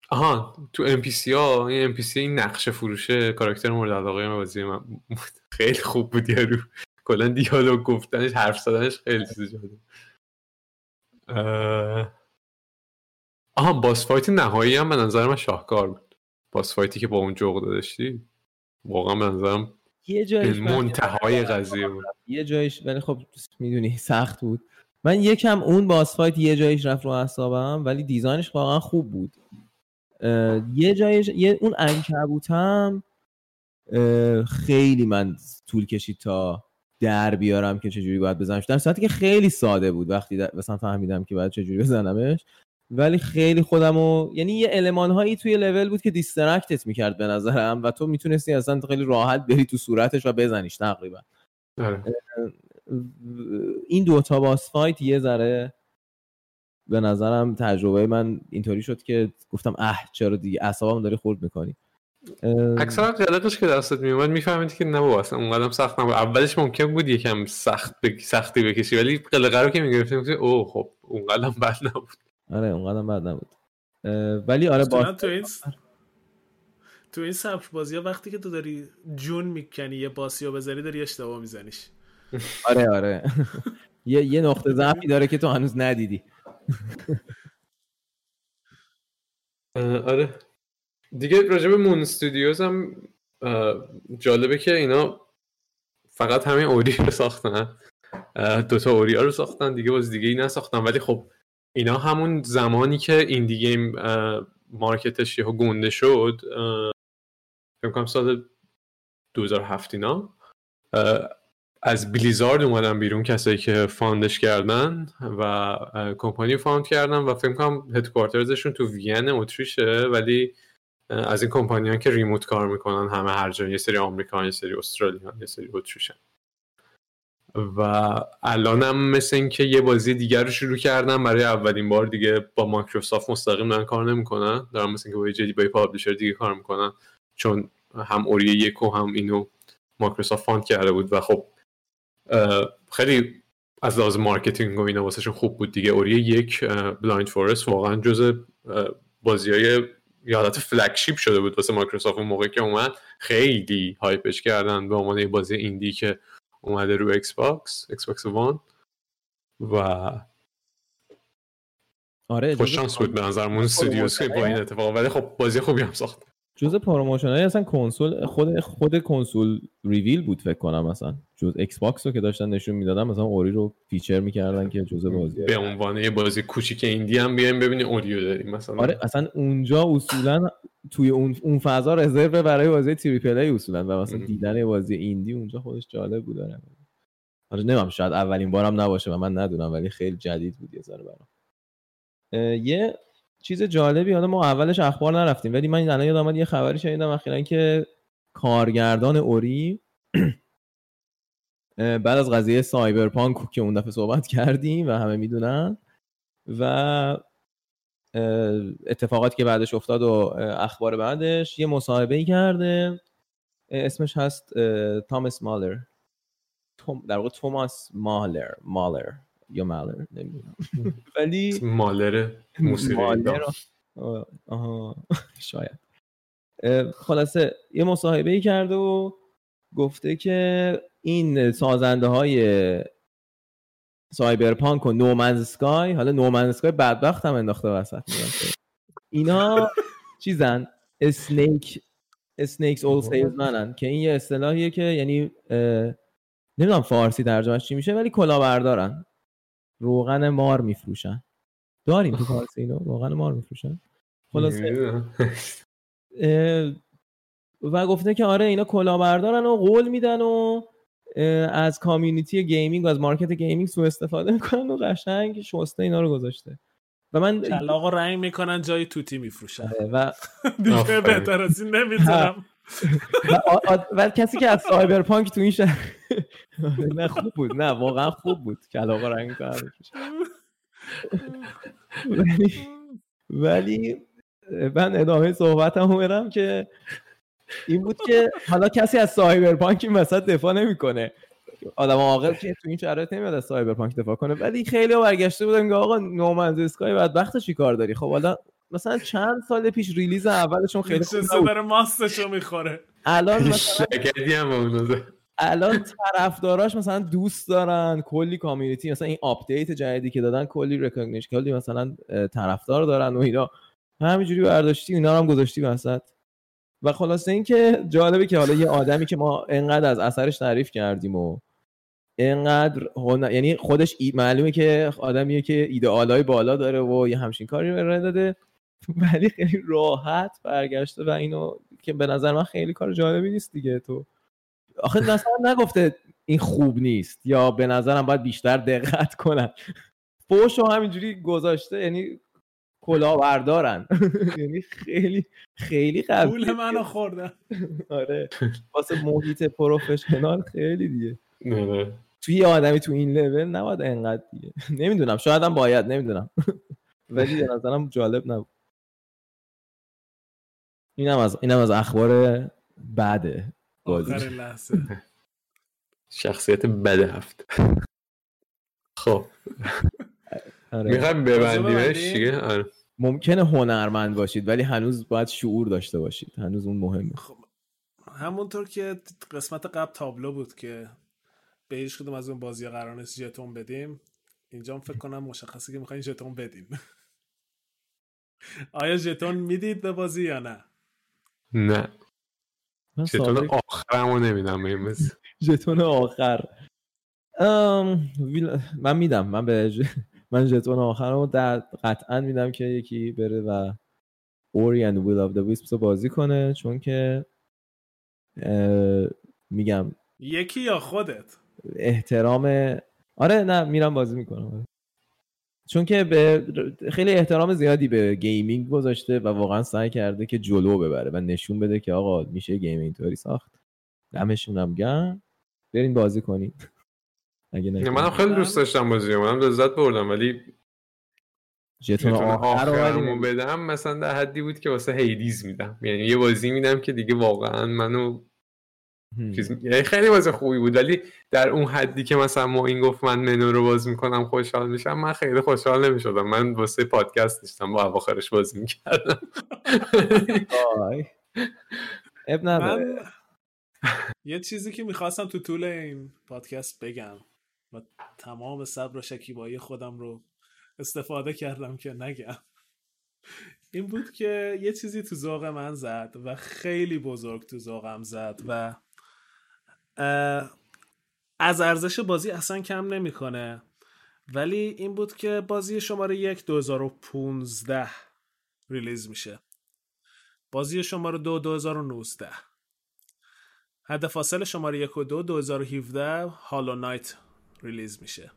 آها تو ام پی سی ها این ام پی سی نقشه فروشه کاراکتر مورد علاقه من بازی من خیلی خوب بود، یارو کلا دیالوگ گفتنش حرف زدنش خیلی چیز جالب. آها باس فایت نهایی هم به نظر من شاهکار بود، باس فایتی که با اون جوغ داشتی واقعا به نظرم یه جایش منتهای قضیه بود، یه جایش ولی خب میدونی سخت بود. من یکم اون باس فایت یه جایش رفت رو اعصابم ولی دیزاینش واقعا خوب بود. یه جایش یه اون عنکبوتم خیلی من طول کشید تا در بیارم که چجوری باید بزنمش، در صورتی که خیلی ساده بود وقتی مثلا فهمیدم که باید چجوری بزنمش، ولی خیلی خودمو یعنی یه المان‌هایی توی لول بود که دیسترکتت میکرد به نظرم و تو میتونستی اصلا خیلی راحت بری تو صورتش و بزنیش تقریبا. آره. این دوتا باس فایت یه ذره به نظرم تجربه من اینطوری شد که گفتم اه چرا دیگه اعصابم داری خورد میکنی. اکثرا قلقش که درست میومد میفهمید که نه بابا اصلا اونقدرم سخت نبود، اولش ممکن بود یکم سخت بک... سختی بکشی ولی قلقه رو که میگرفتیم میگفتیم اوه خب اونقدرم بد نبود. آره اونقدرم بد نبود ولی آره با تو این تو این سبک بازی ها وقتی که تو داری جون میکنی یه باسی رو بزنی داری اشتباه میزنیش. آره آره یه یه نقطه ضعفی داره که تو هنوز ندیدی. آره دیگه راجع به مون استودیوز هم جالبه که اینا فقط همین اوری رو ساختن، دوتا اوریا رو ساختن دیگه، باز دیگه ای نساختن. ولی خب اینا همون زمانی که این دیگه مارکتش یهو گنده شد، فکر کنم سال دو هزار و هفت اینا، از بلیزارد اومدن بیرون کسایی که فاندش کردن و کمپانی فاند کردن و فکر کنم هدکوارترزشون تو وین اتریشه، ولی از این کمپانیان که ریموت کار میکنن همه هر جا، یه سری آمریکا، یه سری استرالیا، یه سری اتریشن. و الانم مثل این که یه بازی دیگر رو شروع کردن برای اولین بار دیگه، با مایکروسافت مستقیم دارن کار نمیکنن، دارن مثل این که با یه جدی با یه پابلیشر دیگه کار میکنن، چون هم اوری یک و هم اینو مایکروسافت فاند کرده بود و خب خیلی از لحاظ مارکتینگ و اینا واسهشون خوب بود دیگه. اوری یک بلایند فورست واقعا جزء بازیای یه حالت فلگشیپ شده بود واسه مایکروسافت اون موقع که اومد، خیلی هایپش کردن به عنوان یه بازی ایندی که اومده رو ایکس باکس، ایکس باکس وان و آره خوش شانس بود به نظر مون استودیوز که با این اتفاق، ولی خب بازی خوبی هم ساخت. جزء پروموشنای اصلا کنسول خود خود کنسول ریویل بود فکر کنم، مثلا جزء ایکس باکس رو که داشتن نشون میدادن، مثلا اوری رو فیچر میکردن که جزء بازی به عنوان یه بازی کوچیک ایندی هم بیایم ببینیم اوریو داریم مثلا. آره اصلا اونجا اصولا توی اون اون فضا رزرو برای بازی تریپل ای اصولا، و مثلا دیدن یه بازی ایندی اونجا خودش جالب بود. آره نمیدونم شاید اولین بارم نباشه و من ندونم، ولی خیلی جدید بود یه ذره برام. یه چیز جالبی، حالا ما اولش اخبار نرفتیم ولی من الان یادم اومد یه خبری شنیدم اخیراً که کارگردان اوری بعد از قضیه سایبرپانک که اون دفعه صحبت کردیم و همه میدونن و اتفاقاتی که بعدش افتاد و اخبار بعدش، یه مصاحبه‌ای کرده، اسمش هست تاماس مالر، در واقع توماس مالر مالر یا مالر نمیدونم ولی مالره موسیقی آها آه. شاید خلاصه یه مصاحبه‌ای کرده و گفته که این سازنده های سایبرپانک و نومنز اسکای، حالا نومنز اسکای بدبخت هم انداخته وسط، اینا چیزن اسنیک اسنیکس اول سیزمنن که این یه اصطلاحیه که یعنی نمیدونم فارسی ترجمهش چی میشه، ولی کلاهبردارن، روغن مار میفروشن. داریم تو فارسی اینو روغن مار میفروشن. خلاصه و گفته که آره اینا کلاهبردارن و قول میدن و از کامیونیتی گیمینگ و از مارکت گیمینگ سوء استفاده میکنن و قشنگ شسته اینا رو گذاشته. و من کلاغو رنگ میکنن جای توتی میفروشن. و دیگه بهتر از این نمیتونم. و کسی که از سایبرپانک تو این شهر نه خوب بود، نه واقعا خوب بود، کلاغا رنگ کرد. ولی ولی من ادامه صحبتمو برم که این بود که حالا کسی از سایبرپانک این وسط دفاع نمیکنه، آدم عاقل که تو این شرایط نمیاد از سایبرپانک دفاع کنه، ولی خیلی‌ها برگشته بودن میگه آقا نومنز اسکای بدبخت چی کار داری. خب حالا مثلا چند سال پیش ریلیز اولشون خیلی خوب بود، داره ماستشو میخوره، الان مثلا شگردی هم اونو الان طرفداراش مثلا دوست دارن، کلی کامیونیتی، مثلا این آپدیت جدیدی که دادن کلی ریکگنیشن، کلی مثلا طرفدار دارن و اینا، همینجوری برداشتی اینا رو هم گذاشتی وسط. و خلاصه این که جالبه که حالا یه آدمی که ما انقدر از اثرش تعریف کردیم و اینقدر هن... یعنی خودش ای... معلومه که آدمیه که ایدئالای بالا داره و یه همچین کاری ارائه داده، ولی خیلی راحت برگشته و اینو که به نظر من خیلی کار جالبی نیست دیگه. تو آخه مثلا نگفته این خوب نیست یا به نظرم باید بیشتر دقت کنن، فوشو همینجوری گذاشته، یعنی کلاهبردارن، یعنی خیلی خیلی قبول پول منو خوردن. آره واسه محیط پروفشنال خیلی دیگه نه توی آدمی تو این لول نباید انقدر دیگه، نمیدونم شاید هم باید نمیدونم، ولی به نظرم جالب نبود. اینم از اینم از اخبار بعده آخر لحظه شخصیت بد هفته. خب میخوایم ببندیمش دیگه. آره ممکنه هنرمند باشید ولی هنوز باید شعور داشته باشید، هنوز اون مهمه. خب همونطور که قسمت قبل تابلو بود که به هیچ کدوم از اون بازی قرار نیست ژتون بدیم، اینجا فکر کنم مشخصه که میخواین ژتون بدیم. آیا ژتون میدید به بازی یا نه؟ نه ژتون آخرمو نمیدم. ژتون آخر من میدم، من به ج... من ژتون آخرمو در قطعا میدم که یکی بره و Ori and the Will of the Wisps رو بازی کنه، چون که میگم یکی یا خودت احترام. آره نه میرم بازی میکنم، چون که به خیلی احترام زیادی به گیمینگ گذاشته و واقعا سعی کرده که جلو ببره و نشون بده که آقا میشه گیم اینطوری ساخت. دمشونم گرم، برین بازی کنین. اگه نه منم خیلی دوست داشتم بازی کنم، لذت بردم، ولی ژتون آخرمو بدم مثلا در حدی بود که واسه هیدیز میدم، یعنی یه بازی میدم که دیگه واقعا منو چیز یعنی خیلی بازی خوبی بود، ولی در اون حدی که مثلا ما این گفت من منو رو باز میکنم خوشحال میشم، من خیلی خوشحال نمیشدم. من واسه پادکست داشتم با اواخرش بازی میکردم. اب نداره. یه چیزی که میخواستم تو طول این پادکست بگم و تمام صبر و شکیبایی خودم رو استفاده کردم که نگم، این بود که یه چیزی تو ذوق من زد و خیلی بزرگ تو ذوقم زد و از ارزش بازی اصلا کم نمی کنه، ولی این بود که بازی شماره یک دو هزار و پانزده ریلیز میشه، بازی شماره دو دو هزار و نوزده، حد فاصله شماره یک و دو دو هزار و هفده هالو نایت ریلیز میشه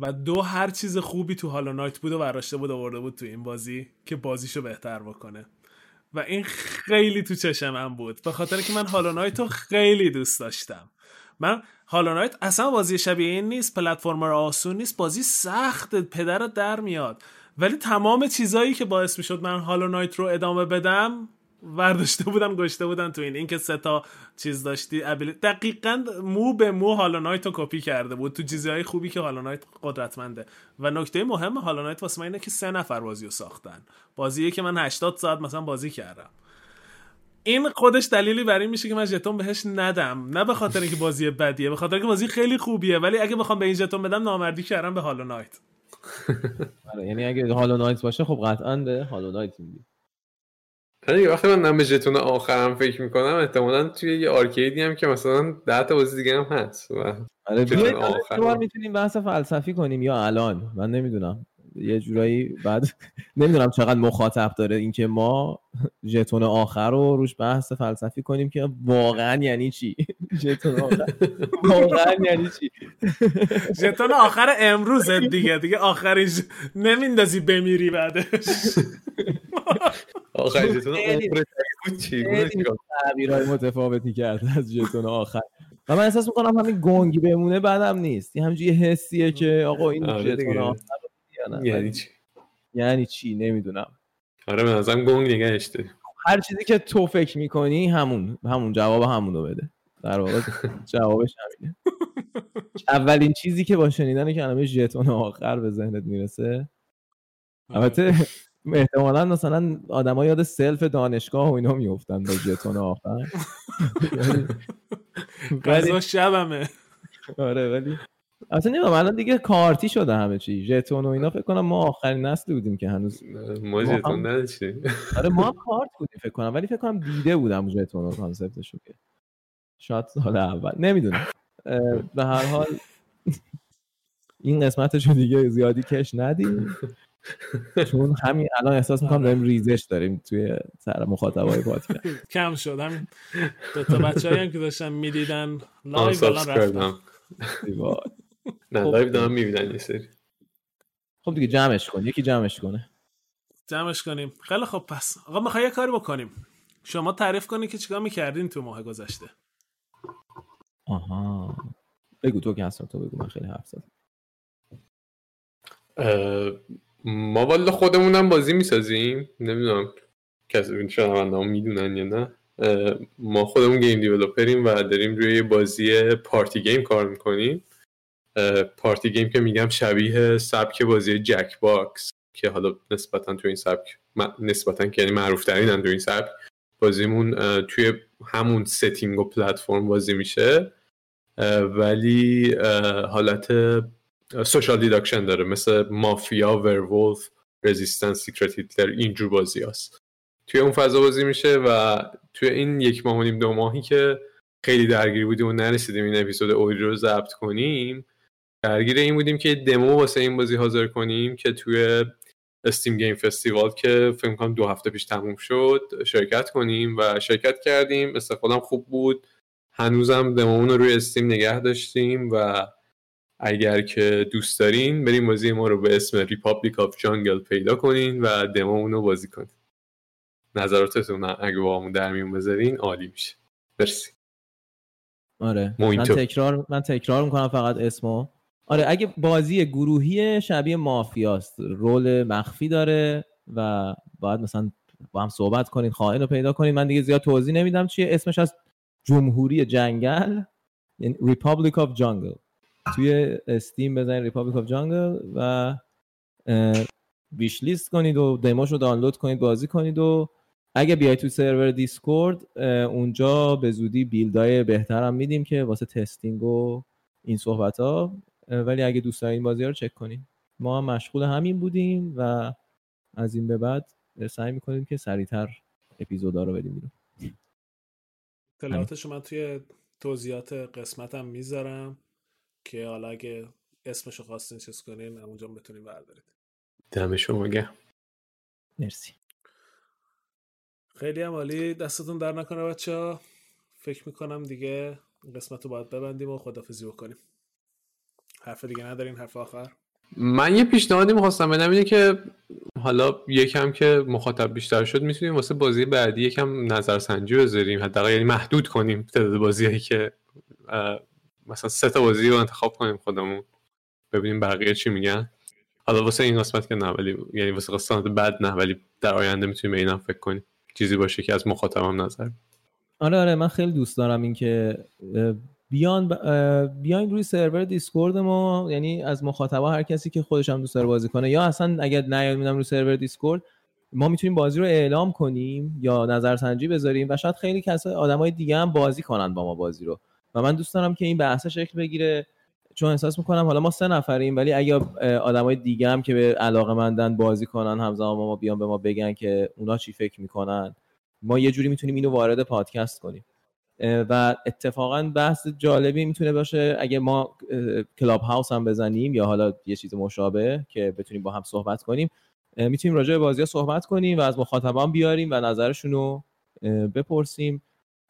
و دو هر چیز خوبی تو هالو نایت بود و برداشته بود آورده بود تو این بازی که بازیشو بهتر بکنه و این خیلی تو چشم من بود، به خاطر که من هالو نایت رو خیلی دوست داشتم. من هالو نایت اصلا بازی شبیه این نیست، پلتفرمر آسون نیست، بازی سخت پدرت در میاد، ولی تمام چیزایی که باعث میشد من هالو نایت رو ادامه بدم ورداشته بودن گشته بودن تو این. این که سه تا چیز داشتی دقیقاً مو به مو هالو نایت رو کپی کرده بود تو چیزهای خوبی که هالو نایت قدرتمنده. و نکته مهم هالو نایت واسه من اینه که سه نفر بازی رو ساختن، بازیه که من هشتاد ساعت مثلا بازی کردم. این خودش دلیلی برای این میشه که من ژتون بهش ندم، نه به خاطر اینکه بازی بدیه، به خاطر اینکه بازی خیلی خوبیه، ولی اگه بخوام به این ژتون بدم نامردی کردم به هالو نایت. یعنی اگه هالو نایت باشه خب قطعاً به هالو نایت میدی. یعنی وقتی من نمه ژتون آخرم فکر میکنم احتمالاً توی یه آرکیدی هم که مثلا ده تا بازی دیگه هم هست. آره دوبار میتونیم بحث فلسفی کنیم یا الان من نمیدونم یه جورایی بعد نمیدونم چقدر مخاطب داره اینکه ما ژتون آخر رو روش بحث فلسفی کنیم که واقعا یعنی چی ژتون آخر، واقعا یعنی چی ژتون آخر امروز دیگه دیگه آخرش نمیندازی بمیری بعدش. آخر ژتون عمرت بود چی بود؟ تعبیرای متفاوتی کرد از ژتون آخر و من احساس میکنم همین گنگی بمونه بعدم نیست، همینجوری حسیه که آقا این ژتون آخر یعنی چی؟ یعنی چی نمیدونم. آره به نظرم گنگ نگهش داری، هر چیزی که تو فکر میکنی همون همون جواب همونو بده، در واقع جوابش همینه. اولین چیزی که با شنیدن کلمه ژتون آخر به ذهنت میرسه البته احتمالاً مثلا آدم‌ها یاد سلف دانشگاه و اینا میافتن با ژتون آخر. قضا شبمه. آره ولی اصلا نمیدونم الان دیگه کارتی شده همه چی ژتون و اینا، فکر کنم ما آخرین نسل بودیم که هنوز ما ژتون نداشتیم. آره ما هم کارت بودیم فکر کنم، ولی فکر کنم دیده بودم ژتون و کانسپتشو که شاید سال اول نمیدونم. به هر حال این قسمتشو دیگه زیادی کش ندیم چون همین الان احساس میکنم داریم ریزش داریم توی سر مخاطبای پادکست کم شد. همین دو تا بچه‌ای هم که داشتن میدیدن لایو الان رفتن دیوار نه لایو دارم میبینن یه سری. خب دیگه جمعش کن، یکی جمعش کنه، جمعش کنیم. خیلی خب پس آقا میخوای یه کاری بکنیم، شما تعریف کنی که چیکار میکردین تو ماه گذشته. آها بگو تو که اصلا تو بگو، من خیلی حرف زدم. ما والا خودمونم بازی میسازیم، نمیدونم کسی این شنونده ها میدونن یا نه، ما خودمون گیم دیولوپریم و داریم روی بازی پارتی گیم کار میکنیم. پارتی گیم که میگم شبیه سبک بازی جک باکس که حالا نسبتا تو این سبک نسبتا که یعنی معروف ترینن تو این سبک، بازیمون توی همون ستینگ و پلتفرم بازی میشه ولی حالت سوشال دیداکشن داره، مثل مافیا، ورولف، رزیستنس، سیکرت هیتلر، اینجور بازی هست. توی اون فضا بازی میشه و توی این یک ماه و نیم دو ماهی که خیلی درگیر بودیم و نرسیدیم این اپیزود اولی رو ضبط کنیم، درگیر این بودیم که دمو واسه این بازی حاضر کنیم که توی استیم گیم فستیوال که فکر کنم دو هفته پیش تموم شد شرکت کنیم و شرکت کردیم. استفاده‌ام خوب بود، هنوزم دمومون رو روی استیم نگه داشتیم و اگر که دوست دارین بریم بازی ما رو به اسم Republic of Jungle پیدا کنین و دمومون رو بازی کنین. نظراتتون اگه باهامون در میون بذارین عالی میشه. مرسی. آره من تکرار من تکرار میکنم فقط اسمو. آره اگه بازی گروهی شبیه مافیاست، رول مخفی داره و باید مثلا با هم صحبت کنین، خائن رو پیدا کنین. من دیگه زیاد توضیح نمیدم چیه، اسمش از جمهوری جنگل، یعنی Republic of Jungle. توی استیم بزنین Republic of Jungle و بیش لیست کنید و دموش رو دانلود کنید، بازی کنید و اگه بیای تو سرور دیسکورد اونجا به زودی بیلدای بهتر هم میدیم که واسه تستینگ و این صحبت ها، ولی اگه دوست دارین بازی ها رو چک کنید. ما هم مشغول همین بودیم و از این به بعد سعی میکنیم که سریعتر اپیزودا رو بدیم بیرون. اطلاعاتشو من توی توضیحات قسمتم میذارم که حالا اگه اسمشو خواستین چیز کنین اونجا بتونین بردارید. دم شما گرم. مرسی. خیلی هم عالی، دستتون در نکنه بچه‌ها. فکر میکنم دیگه قسمت رو باید ببندیم و خدافظی بکنیم. حرف دیگه ندارین؟ حرف آخر من یه پیشنهادی می‌خواستم بدم اینه که حالا یکم که مخاطب بیشتر شد میتونیم واسه بازی بعدی یکم نظرسنجی بذاریم، حداقل یعنی محدود کنیم تعداد بازیایی که مثلا سه تا بازی رو انتخاب کنیم خودمون، ببینیم بقیه چی میگن. حالا واسه این قسمت که نه، ولی یعنی واسه قسمت بعد نه، ولی در آینده میتونیم اینا فکر کنیم چیزی باشه که از مخاطبم نظر. آره آره من خیلی دوست دارم این که بیان بیاین روی سرور دیسکورد ما، یعنی از مخاطبا هر کسی که خودش هم دوست داره بازی کنه یا اصلا اگر نیاد میدم روی سرور دیسکورد ما میتونیم بازی رو اعلام کنیم یا نظرسنجی بذاریم و شاید خیلی کسای آدمای دیگه هم بازی کنن با ما بازی رو و من دوست دارم که این بحث شکل بگیره، چون احساس میکنم حالا ما سه نفریم ولی اگه آدمای دیگه هم که به علاقه‌مندن بازی کنن همزمان با ما بیان به ما بگن که اونا چی فکر میکنن، ما یه جوری میتونیم اینو وارد پادکست کنیم و اتفاقا بحث جالبی میتونه باشه اگه ما کلاب هاوس هم بزنیم یا حالا یه چیز مشابه که بتونیم با هم صحبت کنیم، میتونیم راجع به بازی‌ها صحبت کنیم و از مخاطبان بیاریم و نظرشون رو بپرسیم.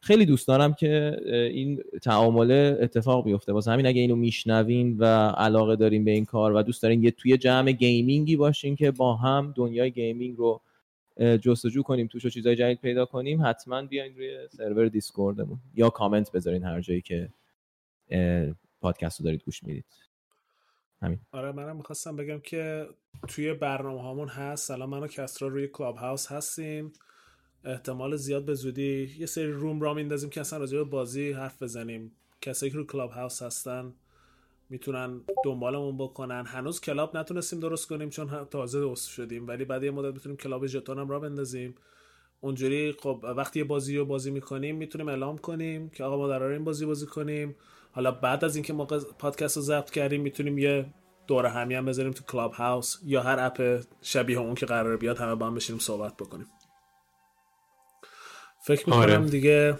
خیلی دوست دارم که این تعامله اتفاق بیفته. واسه همین اگه اینو میشنوین و علاقه دارین به این کار و دوست دارین یه توی جمع گیمینگی باشین که با هم دنیای گیمینگ رو جستجو کنیم توش و چیزای جدید پیدا کنیم، حتما بیاین روی سرور دیسکوردمون یا کامنت بذارین هر جایی که پادکست رو دارید گوش میدید. همین. آره منم می‌خواستم بگم که توی برنامه‌هامون هست، الان منو کسرا روی کلاب هاوس هستیم، احتمال زیاد به زودی یه سری روم را میندازیم که اصلا راجع به بازی حرف بزنیم. کسایی که رو کلاب هاوس هستن میتونن دنبالمون بکنن. هنوز کلاب نتونستیم درست کنیم چون تازه درست شدیم، ولی بعد یه مدت میتونیم کلاب ژتون هم را بندازیم. اونجوری خب وقتی یه بازی رو بازی میکنیم میتونیم اعلام کنیم که آقا ما قراره این بازی بازی کنیم. حالا بعد از اینکه ما پادکست رو ضبط کردیم میتونیم یه دوره همی هم بذاریم تو کلاب هاوس یا هر اپ شبیه اون که قراره بیاد، همه با هم بشینیم صحبت بکنیم. فکر میکنم آره. دیگه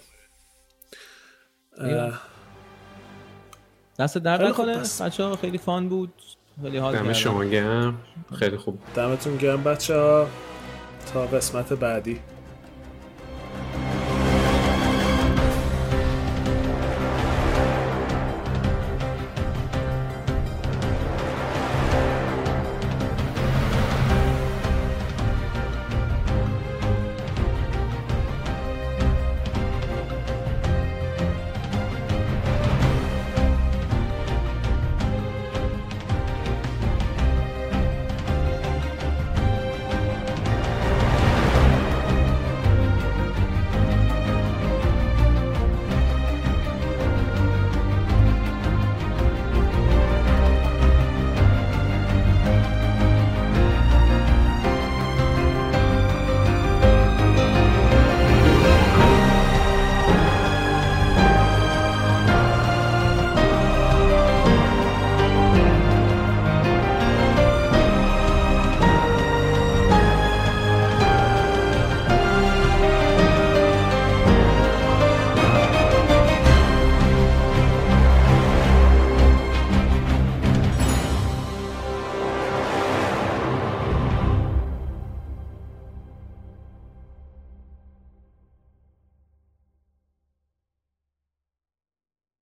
دست در نکنه بچه ها، خیلی فان بود، خیلی حال کردم. دم شما گرم، خیلی خوب. دمتون گرم بچه ها، تا قسمت بعدی.